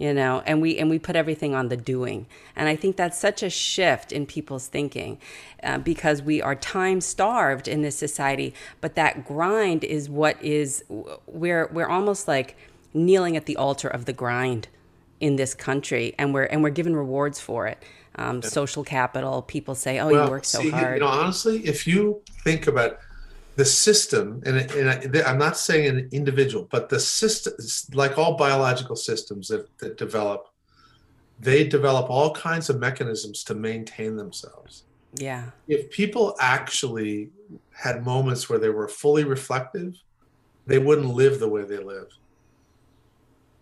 You know, and we and we put everything on the doing. And I think that's such a shift in people's thinking uh, because we are time starved in this society. But that grind is what is, we're we're almost like kneeling at the altar of the grind in this country. And we're and we're given rewards for it. Um, yeah. Social capital. People say, oh, well, you work so see, hard. You know, honestly, if you think about the system, and, and I, I'm not saying an individual, but the system, like all biological systems that, that develop, they develop all kinds of mechanisms to maintain themselves. Yeah. If people actually had moments where they were fully reflective, they wouldn't live the way they live.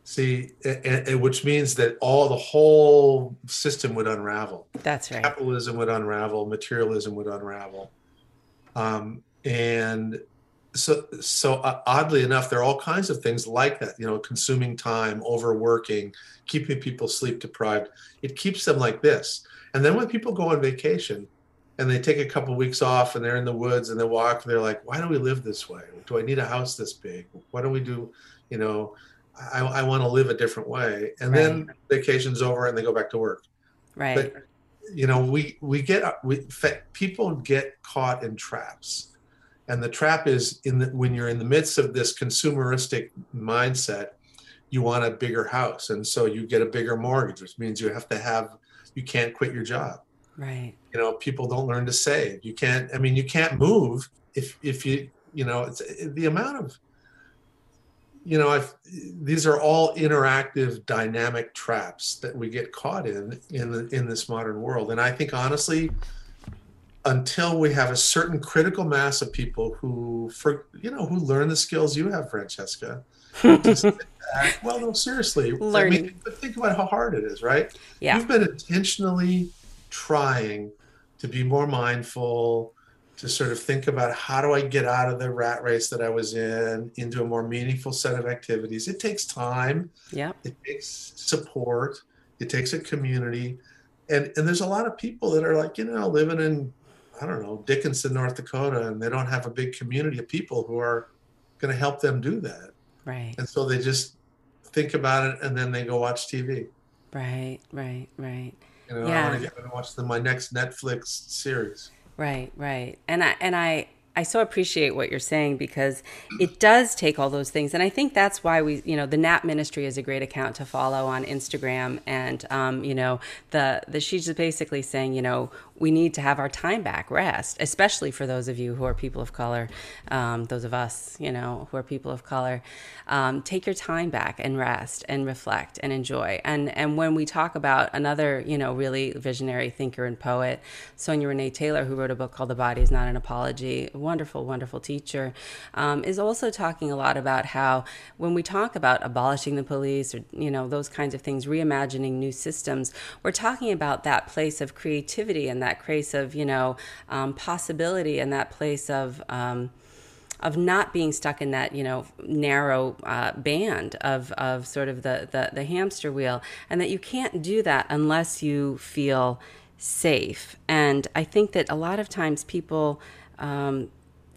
See, and, and, which means that all the whole system would unravel. That's right. Capitalism would unravel. Materialism would unravel. Um, And so, so oddly enough, there are all kinds of things like that, you know, consuming time, overworking, keeping people sleep deprived. It keeps them like this. And then when people go on vacation and they take a couple of weeks off and they're in the woods and they walk, they're like, why do we live this way? Do I need a house this big? Why don't we do, you know, I, I want to live a different way. And right. then vacation's over and they go back to work. Right. But, you know, we, we get, we, people get caught in traps. And the trap is in the, when you're in the midst of this consumeristic mindset, you want a bigger house. And so you get a bigger mortgage, which means you have to have, you can't quit your job. Right. You know, people don't learn to save. You can't, I mean, you can't move if, if you, you know, it's the amount of, you know, I've, these are all interactive dynamic traps that we get caught in, in the, in this modern world. And I think honestly, until we have a certain critical mass of people who, for, you know, who learn the skills you have, Francesca. Well, no, seriously. Learning. I mean, think about how hard it is, right? Yeah. You've been intentionally trying to be more mindful, to sort of think about how do I get out of the rat race that I was in, into a more meaningful set of activities. It takes time. Yeah. It takes support. It takes a community. And, and there's a lot of people that are like, you know, living in, I don't know, Dickinson, North Dakota, and they don't have a big community of people who are going to help them do that. Right. And so they just think about it and then they go watch T V. Right, right, right. You know, yeah. I want to get, watch the, my next Netflix series. Right, right. And I and I I so appreciate what you're saying, because it does take all those things. And I think that's why we, you know, the N A P ministry is a great account to follow on Instagram. And, um, you know, the, the, she's just basically saying, you know, we need to have our time back, rest, especially for those of you who are people of color, um, those of us, you know, who are people of color, um, take your time back and rest and reflect and enjoy. And, and when we talk about another, you know, really visionary thinker and poet, Sonya Renee Taylor, who wrote a book called The Body is Not an Apology, wonderful, wonderful teacher, um, is also talking a lot about how when we talk about abolishing the police or, you know, those kinds of things, reimagining new systems, we're talking about that place of creativity and that place of, you know, um, possibility and that place of, um, of not being stuck in that, you know, narrow uh, band of, of sort of the, the, the hamster wheel, and that you can't do that unless you feel safe. And I think that a lot of times people... Um,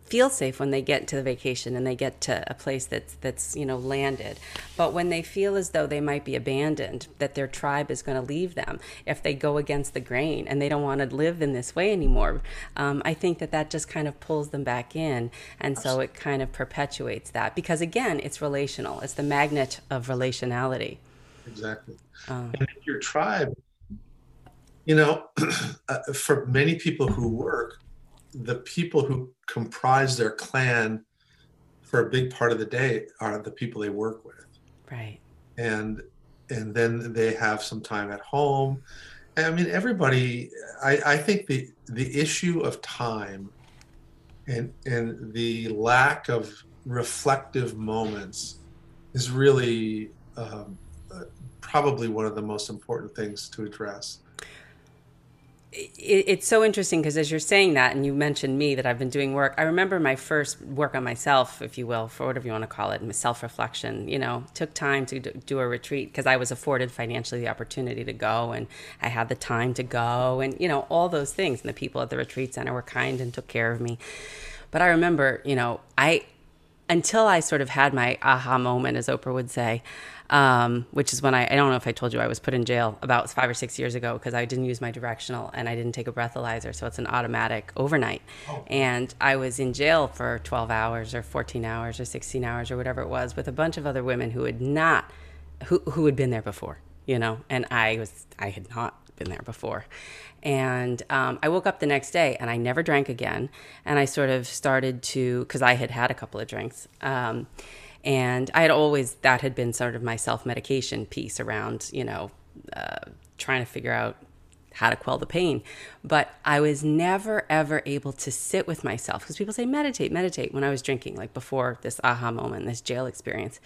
feel safe when they get to the vacation and they get to a place that's, that's, you know, landed. But when they feel as though they might be abandoned, that their tribe is going to leave them if they go against the grain and they don't want to live in this way anymore, um, I think that that just kind of pulls them back in. And so it kind of perpetuates that, because, again, it's relational. It's the magnet of relationality. Exactly. Um, and your tribe, you know, for many people who work, the people who comprise their clan for a big part of the day are the people they work with. Right. And and then they have some time at home. And I mean, everybody, I, I think the, the issue of time and, and the lack of reflective moments is really um, probably one of the most important things to address. It's so interesting, because as you're saying that, and you mentioned me, that I've been doing work, I remember my first work on myself, if you will, for whatever you want to call it, self-reflection, you know, took time to do a retreat because I was afforded financially the opportunity to go, and I had the time to go, and, you know, all those things. And the people at the retreat center were kind and took care of me. But I remember, you know, I, until I sort of had my aha moment, as Oprah would say, Um, which is when I, I don't know if I told you, I was put in jail about five or six years ago because I didn't use my directional and I didn't take a breathalyzer. So it's an automatic overnight. Oh. And I was in jail for twelve hours or fourteen hours or sixteen hours or whatever it was, with a bunch of other women who had not, who, who had been there before, you know, and I was, I had not been there before. And um, I woke up the next day and I never drank again. And I sort of started to, because I had had a couple of drinks, um, and I had always, that had been sort of my self-medication piece around, you know, uh, trying to figure out how to quell the pain. But I was never, ever able to sit with myself, because people say, meditate, meditate, when I was drinking, like before this aha moment, this jail experience.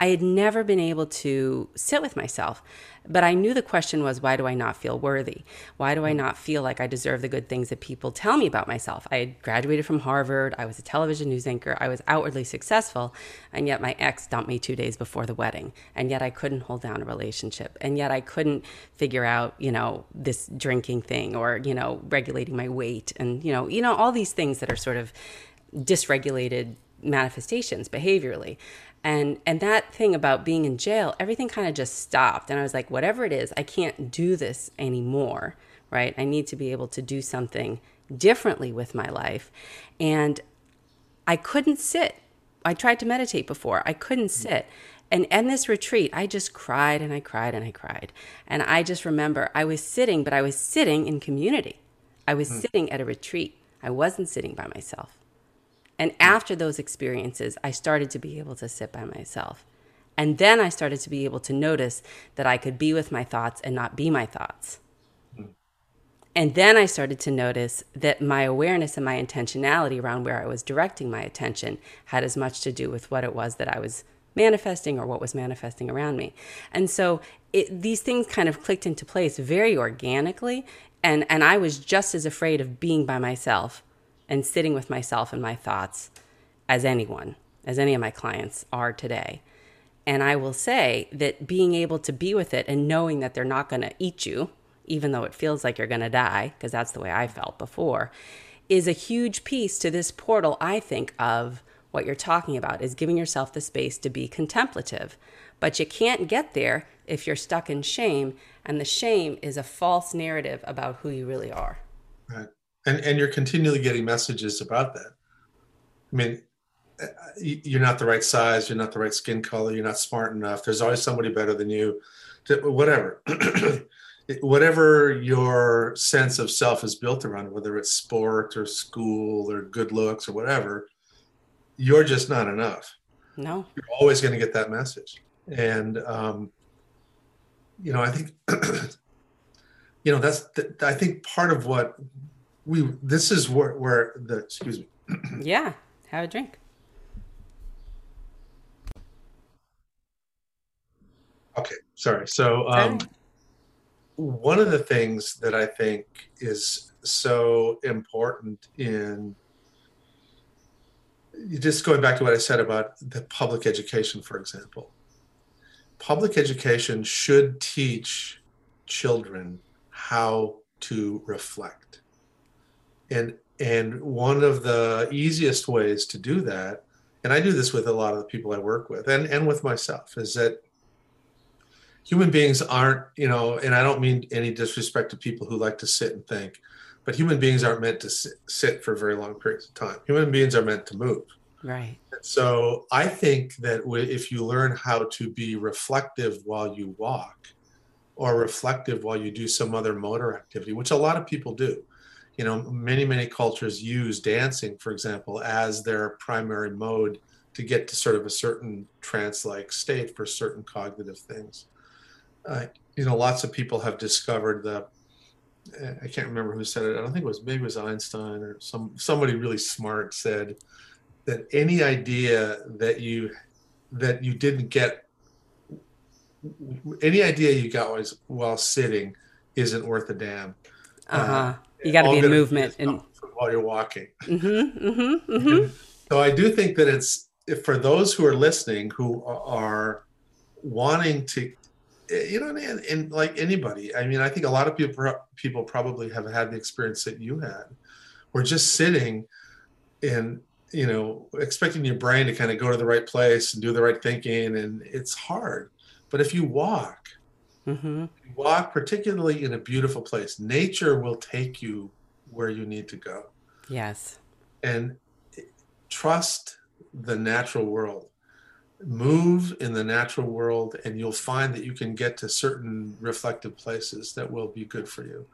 I had never been able to sit with myself, but I knew the question was, why do I not feel worthy? Why do I not feel like I deserve the good things that people tell me about myself? I had graduated from Harvard. I was a television news anchor. I was outwardly successful, and yet my ex dumped me two days before the wedding, and yet I couldn't hold down a relationship, and yet I couldn't figure out, you know, this drinking thing, or, you know, regulating my weight, and, you know, you know, all these things that are sort of dysregulated manifestations behaviorally. And and that thing about being in jail, everything kind of just stopped. And I was like, whatever it is, I can't do this anymore, right? I need to be able to do something differently with my life. And I couldn't sit. I tried to meditate before. I couldn't sit. And in this retreat, I just cried and I cried and I cried. And I just remember I was sitting, but I was sitting in community. I was mm-hmm. sitting at a retreat. I wasn't sitting by myself. And after those experiences, I started to be able to sit by myself. And then I started to be able to notice that I could be with my thoughts and not be my thoughts. And then I started to notice that my awareness and my intentionality around where I was directing my attention had as much to do with what it was that I was manifesting or what was manifesting around me. And so it, these things kind of clicked into place very organically. And, and I was just as afraid of being by myself and sitting with myself and my thoughts as anyone, as any of my clients are today. And I will say that being able to be with it and knowing that they're not going to eat you, even though it feels like you're going to die, because that's the way I felt before, is a huge piece to this portal, I think, of what you're talking about, is giving yourself the space to be contemplative. But you can't get there if you're stuck in shame, and the shame is a false narrative about who you really are. Right. And, and you're continually getting messages about that. I mean, you're not the right size, you're not the right skin color, you're not smart enough. There's always somebody better than you, whatever. Whatever your sense of self is built around, whether it's sport or school or good looks or whatever, you're just not enough. No. You're always going to get that message. And, um, you know, I think, you know, that's, the, I think part of what we, this is where, where the, excuse me. Yeah. Have a drink. Okay. Sorry. So, um, Sorry. One of the things that I think is so important in just going back to what I said about the public education, for example, public education should teach children how to reflect. And, and one of the easiest ways to do that, and I do this with a lot of the people I work with and, and with myself, is that human beings aren't, you know, and I don't mean any disrespect to people who like to sit and think, but human beings aren't meant to sit, sit for very long periods of time. Human beings are meant to move. Right. And so I think that if you learn how to be reflective while you walk, or reflective while you do some other motor activity, which a lot of people do, you know, many, many cultures use dancing, for example, as their primary mode to get to sort of a certain trance-like state for certain cognitive things. Uh, you know, lots of people have discovered the, I can't remember who said it. I don't think it was, maybe it was Einstein or some, somebody really smart said that any idea that you, that you didn't get, any idea you got was, while sitting isn't worth a damn. Uh-huh. Uh, you got to be in movement. And while you're walking. Mm-hmm, mm-hmm, mm-hmm. So I do think that it's, for those who are listening, who are wanting to, you know, and, and like anybody, I mean, I think a lot of people people probably have had the experience that you had. We're just sitting and, you know, expecting your brain to kind of go to the right place and do the right thinking. And it's hard. But if you walk, mm-hmm. you walk particularly in a beautiful place, nature will take you where you need to go. Yes. And trust the natural world. Move in the natural world, and you'll find that you can get to certain reflective places that will be good for you.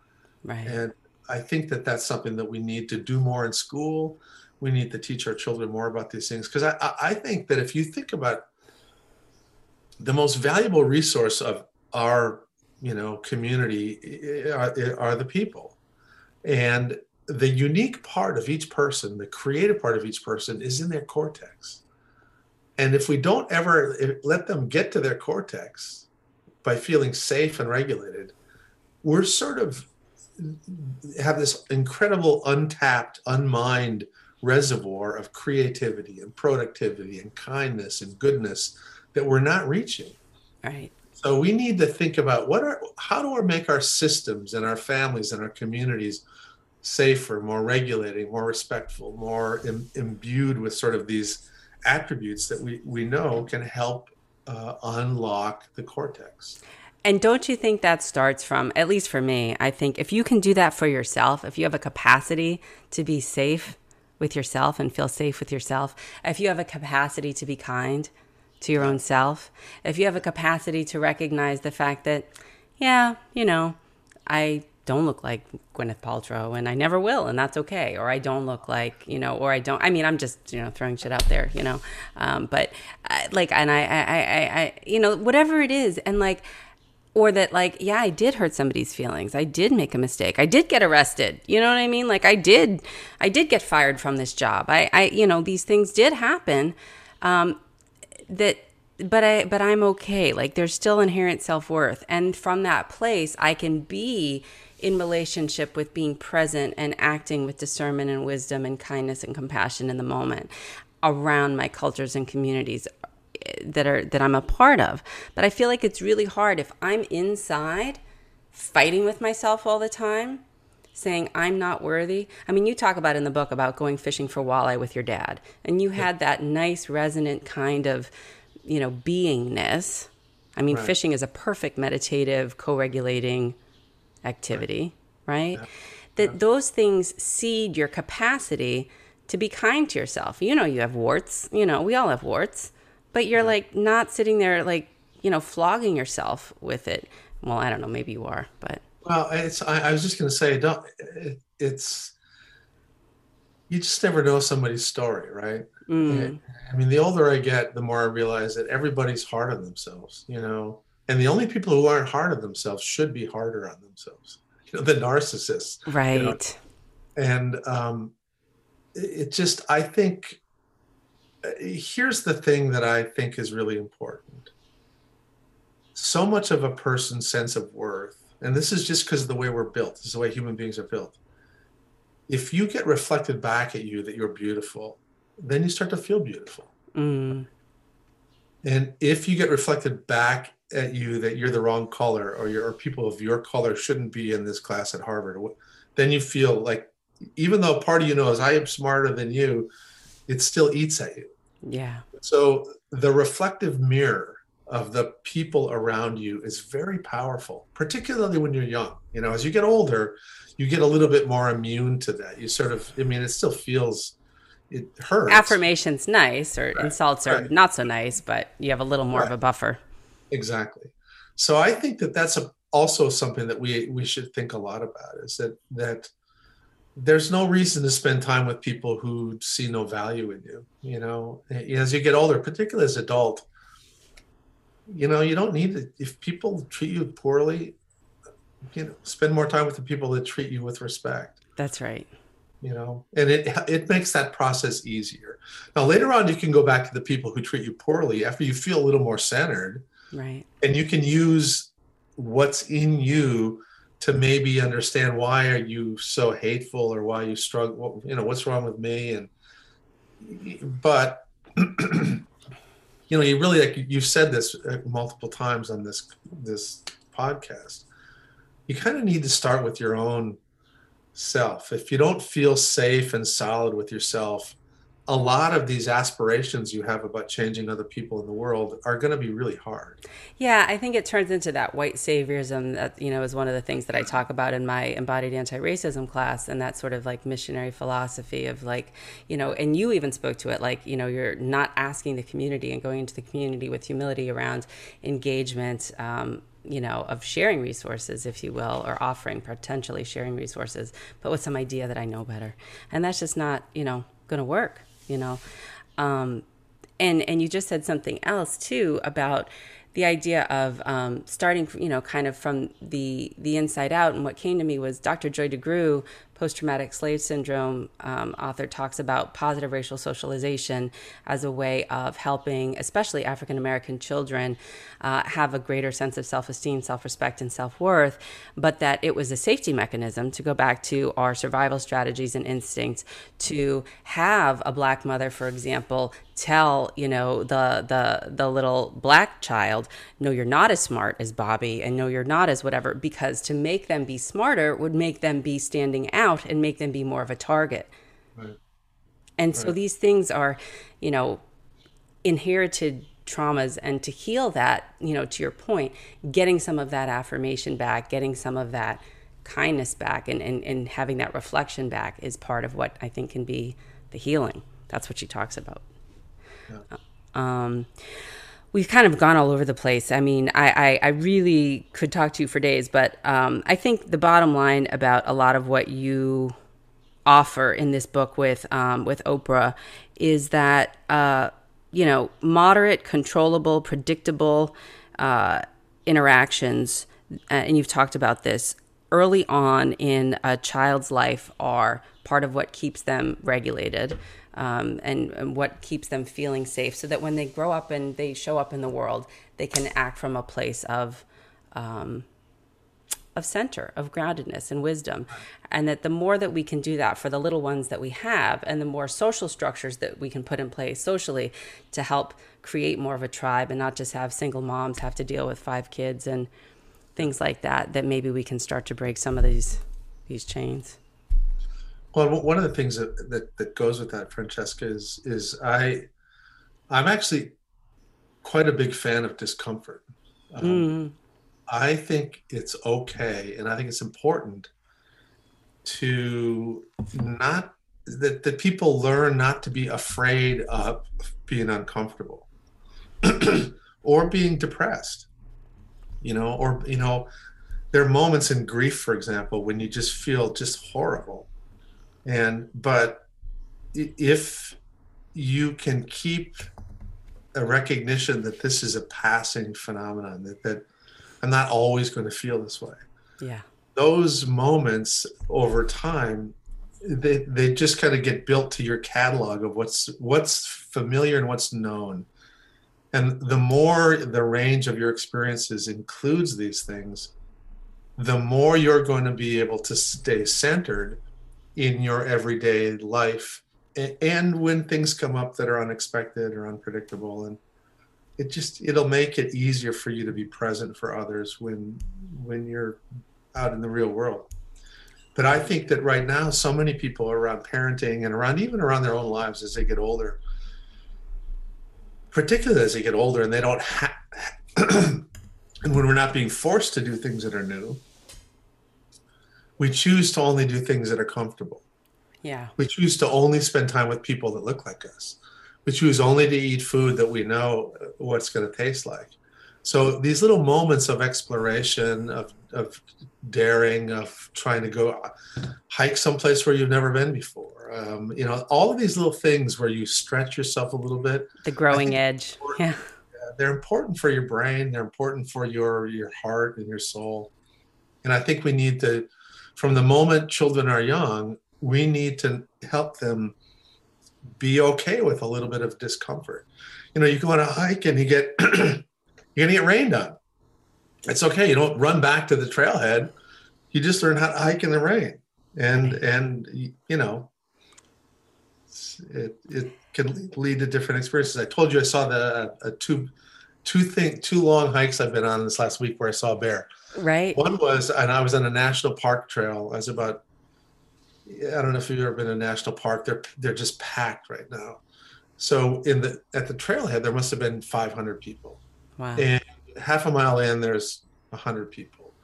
Right. And I think that that's something that we need to do more in school. We need to teach our children more about these things, because I, I think that if you think about the most valuable resource of our, you know, community are, are the people. And the unique part of each person, the creative part of each person, is in their cortex. And if we don't ever let them get to their cortex by feeling safe and regulated, we're sort of have this incredible untapped, unmined reservoir of creativity and productivity and kindness and goodness that we're not reaching. Right. So we need to think about what are, how do we make our systems and our families and our communities safer, more regulating, more respectful, more im- imbued with sort of these attributes that we, we know can help uh, unlock the cortex. And don't you think that starts from, at least for me, I think if you can do that for yourself, if you have a capacity to be safe with yourself and feel safe with yourself, if you have a capacity to be kind to your own self, if you have a capacity to recognize the fact that, yeah, you know, I don't look like Gwyneth Paltrow, and I never will, and that's okay. Or I don't look like, you know, or I don't, I mean, I'm just, you know, throwing shit out there, you know, um, but I, like, and I, I, I, I, you know, whatever it is. And like, or that like, yeah, I did hurt somebody's feelings. I did make a mistake. I did get arrested. You know what I mean? Like I did, I did get fired from this job. I, I, you know, these things did happen, um, that, but I, but I'm okay. Like there's still inherent self-worth. And from that place, I can be in relationship with being present and acting with discernment and wisdom and kindness and compassion in the moment around my cultures and communities that are that I'm a part of. But I feel like it's really hard if I'm inside fighting with myself all the time, saying I'm not worthy. I mean, you talk about in the book about going fishing for walleye with your dad, and you had that nice resonant kind of, you know, beingness. I mean, right. fishing is a perfect meditative, co-regulating activity, right? right? Yeah. That yeah. those things seed your capacity to be kind to yourself. You know, you have warts, you know, we all have warts, but you're yeah. like not sitting there like, you know, flogging yourself with it. Well, I don't know, maybe you are, but. Well, it's, I, I was just going to say, don't, it, it's, you just never know somebody's story, right? Mm. I mean, the older I get, the more I realize that everybody's hard on themselves, you know, and the only people who aren't hard on themselves should be harder on themselves, you know, the narcissists. Right. You know? And um, it, it just, I think, here's the thing that I think is really important. So much of a person's sense of worth, and this is just because of the way we're built, this is the way human beings are built. If you get reflected back at you that you're beautiful, then you start to feel beautiful. Mm. And if you get reflected back at you that you're the wrong color, or you're, or people of your color shouldn't be in this class at Harvard, then you feel like, even though part of you knows I am smarter than you, it still eats at you. Yeah. So the reflective mirror of the people around you is very powerful, particularly when you're young. You know, as you get older, you get a little bit more immune to that. You sort of, I mean, it still feels, it hurts. Affirmation's nice, or right. insults are right. not so nice, but you have a little more right. of a buffer. Exactly. So I think that that's a, also something that we we should think a lot about, is that that there's no reason to spend time with people who see no value in you. You know, as you get older, particularly as an adult, you know, you don't need to, if people treat you poorly, you know, spend more time with the people that treat you with respect. That's right. You know, and it it makes that process easier. Now, later on, you can go back to the people who treat you poorly after you feel a little more centered. Right. And you can use what's in you to maybe understand, why are you so hateful, or why you struggle, you know, what's wrong with me? And, but, you know, you really, like you've said this multiple times on this this podcast, you kind of need to start with your own self. If you don't feel safe and solid with yourself, a lot of these aspirations you have about changing other people in the world are going to be really hard. Yeah, I think it turns into that white saviorism that, you know, is one of the things that I talk about in my embodied anti-racism class, and that sort of like missionary philosophy of like, you know, and you even spoke to it, like, you know, you're not asking the community and going into the community with humility around engagement, um, you know, of sharing resources, if you will, or offering, potentially sharing resources, but with some idea that I know better. And that's just not, you know, going to work. You know, um, and, and you just said something else too about the idea of um, starting, you know, kind of from the, the inside out. And what came to me was Doctor Joy DeGruy, post-traumatic slave syndrome um, author, talks about positive racial socialization as a way of helping, especially African-American children, uh, have a greater sense of self-esteem, self-respect, and self-worth, but that it was a safety mechanism, to go back to our survival strategies and instincts, to have a Black mother, for example, tell, you know, the, the, the little Black child, no, you're not as smart as Bobby, and no, you're not as whatever, because to make them be smarter would make them be standing out and make them be more of a target. Right. And right. so these things are, you know, inherited traumas, and to heal that, you know, to your point, getting some of that affirmation back, getting some of that kindness back, and, and, and having that reflection back is part of what I think can be the healing. That's what she talks about. Yeah. Um, we've kind of gone all over the place. I mean, I, I, I really could talk to you for days, but um, I think the bottom line about a lot of what you offer in this book with um, with Oprah is that, uh, you know, moderate, controllable, predictable uh, interactions, and you've talked about this early on in a child's life, are part of what keeps them regulated. Um, and, and what keeps them feeling safe, so that when they grow up and they show up in the world, they can act from a place of um, of center, of groundedness and wisdom. And that the more that we can do that for the little ones that we have, and the more social structures that we can put in place socially to help create more of a tribe, and not just have single moms have to deal with five kids and things like that, that maybe we can start to break some of these these chains. Well, one of the things that, that, that goes with that, Francesca, is is I, I'm actually quite a big fan of discomfort. Um, mm. I think it's okay, and I think it's important to not, that, that people learn not to be afraid of being uncomfortable or being depressed, you know, or, you know, there are moments in grief, for example, when you just feel just horrible. And, but if you can keep a recognition that this is a passing phenomenon, that, that I'm not always going to feel this way. Yeah. Those moments over time, they they just kind of get built to your catalog of what's what's familiar and what's known. And the more the range of your experiences includes these things, the more you're going to be able to stay centered in your everyday life. And when things come up that are unexpected or unpredictable, and it just, it'll make it easier for you to be present for others when when you're out in the real world. But I think that right now, so many people are around parenting and around, even around their own lives as they get older, particularly as they get older and they don't have, and when we're not being forced to do things that are new, we choose to only do things that are comfortable. Yeah. We choose to only spend time with people that look like us. We choose only to eat food that we know what it's going to taste like. So these little moments of exploration, of, of daring, of trying to go hike someplace where you've never been before, um, you know, all of these little things where you stretch yourself a little bit. The growing edge. Yeah. They're important for your brain. They're important for your, your heart and your soul. And I think we need to, from the moment children are young, we need to help them be okay with a little bit of discomfort. You know, you go on a hike and you get, you're going to get rained on. It's okay. You don't run back to the trailhead. You just learn how to hike in the rain. And, and you know, it it can lead to different experiences. I told you I saw the a two, two, thing, two long hikes I've been on this last week where I saw a bear. Right. One was, and I was on a national park trail. I was about, I don't know if you've ever been in a national park. They're they're just packed right now. So in the at the trailhead, there must have been five hundred people. Wow. And half a mile in, there's one hundred people.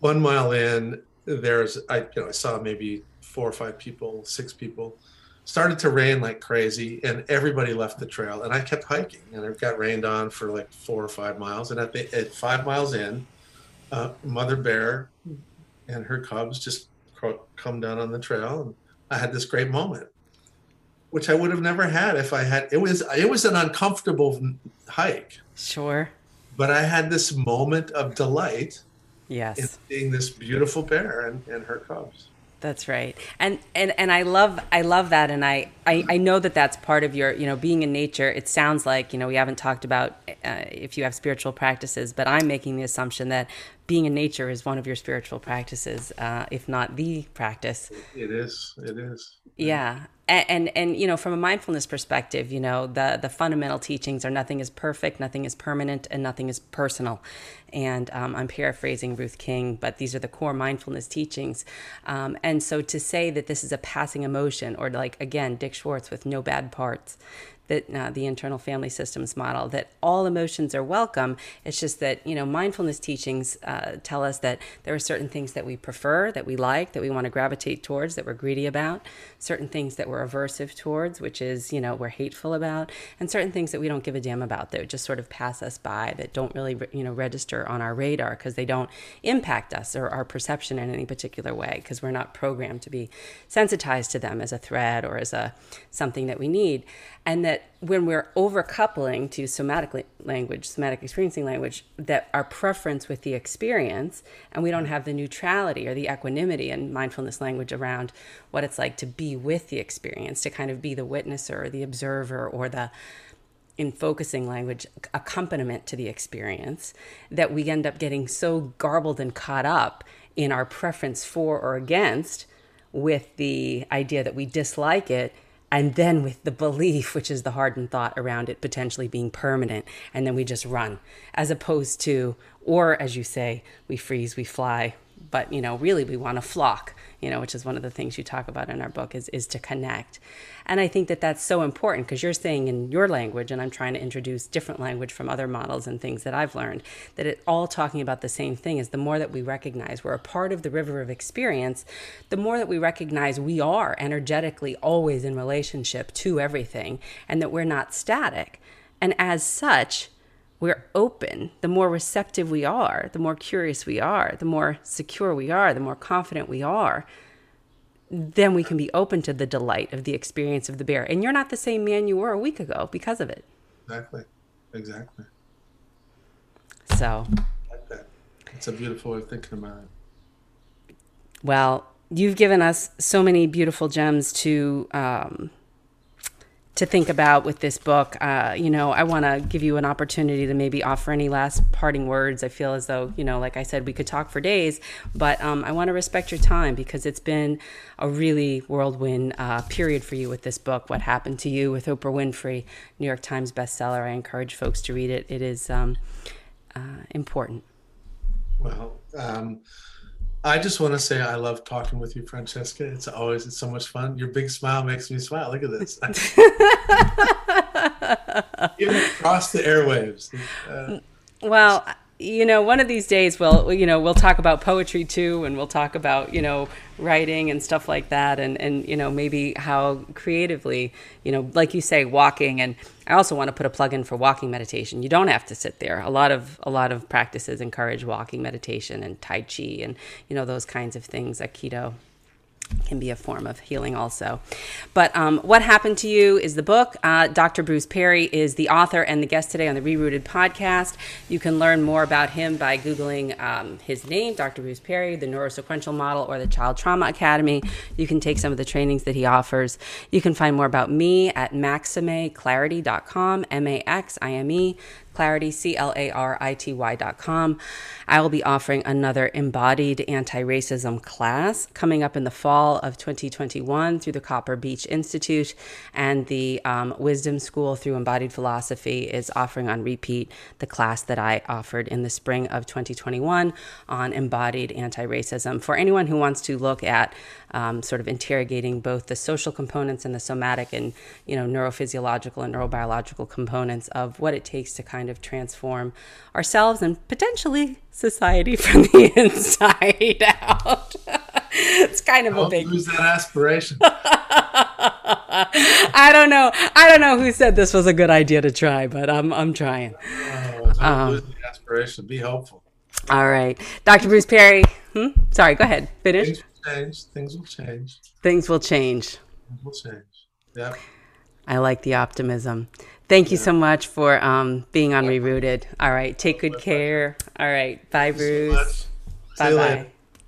One mile in, there's I you know I saw maybe four or five people, six people. Started to rain like crazy, and everybody left the trail. And I kept hiking, and it got rained on for like four or five miles. And at the at five miles in, uh, mother bear and her cubs just come down on the trail, and I had this great moment, which I would have never had if I had. It was it was an uncomfortable hike, sure, but I had this moment of delight. Yes, in seeing this beautiful bear and, and her cubs. That's right, and and and I love I love that, and I, I I know that that's part of your you know being in nature. It sounds like you know we haven't talked about uh, if you have spiritual practices, but I'm making the assumption that being in nature is one of your spiritual practices, uh, if not the practice. It is. It is. Yeah. And, and, and, you know, from a mindfulness perspective, you know, the, the fundamental teachings are nothing is perfect, nothing is permanent, and nothing is personal. And um, I'm paraphrasing Ruth King, but these are the core mindfulness teachings. Um, and so to say that this is a passing emotion, or like, again, Dick Schwartz with no bad parts, that uh, the internal family systems model, that all emotions are welcome. It's just that, you know, mindfulness teachings uh, tell us that there are certain things that we prefer, that we like, that we want to gravitate towards, that we're greedy about, certain things that we're aversive towards, which is, you know, we're hateful about, and certain things that we don't give a damn about, that just sort of pass us by, that don't really, you know, register on our radar because they don't impact us or our perception in any particular way, because we're not programmed to be sensitized to them as a threat or as a something that we need. And that when we're overcoupling to somatic language, somatic experiencing language, that our preference with the experience, and we don't have the neutrality or the equanimity and mindfulness language around what it's like to be with the experience, to kind of be the witnesser or the observer or the, in focusing language, accompaniment to the experience, that we end up getting so garbled and caught up in our preference for or against with the idea that we dislike it. And then with the belief, which is the hardened thought around it potentially being permanent, and then we just run, as opposed to, or as you say, we freeze, we fly, but, you know, really we want to flock, you know, which is one of the things you talk about in our book is, is to connect. And I think that that's so important because you're saying in your language, and I'm trying to introduce different language from other models and things that I've learned, that it all talking about the same thing is the more that we recognize we're a part of the river of experience, the more that we recognize we are energetically always in relationship to everything and that we're not static. And as such, we're open. The more receptive we are, the more curious we are, the more secure we are, the more confident we are, then we can be open to the delight of the experience of the bear. And you're not the same man you were a week ago because of it. Exactly. Exactly. So. I like that. It's a beautiful way of thinking about it. Well, you've given us so many beautiful gems to... Um, to think about with this book. Uh, you know, I want to give you an opportunity to maybe offer any last parting words. I feel as though, you know, like I said, we could talk for days, but um, I want to respect your time because it's been a really whirlwind uh, period for you with this book, What Happened to You with Oprah Winfrey, New York Times bestseller. I encourage folks to read it. It is um, uh, important. Well, um, I just want to say I love talking with you, Francesca. It's always it's so much fun. Your big smile makes me smile. Look at this. Even across the airwaves. Uh, well, you know, one of these days we'll, you know, we'll talk about poetry too, and we'll talk about, you know, writing and stuff like that, and, and, you know, maybe how creatively, you know, like you say, walking. And I also want to put a plug in for walking meditation. You don't have to sit there. A lot of, a lot of practices encourage walking meditation and Tai Chi and, you know, those kinds of things. Aikido can be a form of healing also. But um, What Happened to You is the book. Uh, Doctor Bruce Perry is the author and the guest today on the Rerooted podcast. You can learn more about him by Googling um, his name, Doctor Bruce Perry, the Neurosequential Model, or the Child Trauma Academy. You can take some of the trainings that he offers. You can find more about me at maxime clarity dot com, M A X I M E, Clarity, C L A R I T Y dot com. I will be offering another embodied anti-racism class coming up in the fall of twenty twenty-one through the Copper Beach Institute, and the um, Wisdom School through Embodied Philosophy is offering on repeat the class that I offered in the spring of twenty twenty-one on embodied anti-racism for anyone who wants to look at um, sort of interrogating both the social components and the somatic and, you know, neurophysiological and neurobiological components of what it takes to kind of transform ourselves and potentially society from the inside out. It's kind of I'll a big lose that aspiration. I don't know. I don't know who said this was a good idea to try, but I'm I'm trying. Oh, don't um, lose the aspiration. Be helpful. All right, Doctor Bruce Perry. Hmm? Sorry, go ahead. Finish. Things will change. Things will change. Things will change. Things will change. Yeah. I like the optimism. Thank you yeah. so much for um, being on Rerooted. All right. Take good care. All right. Bye, Bruce. Bye-bye.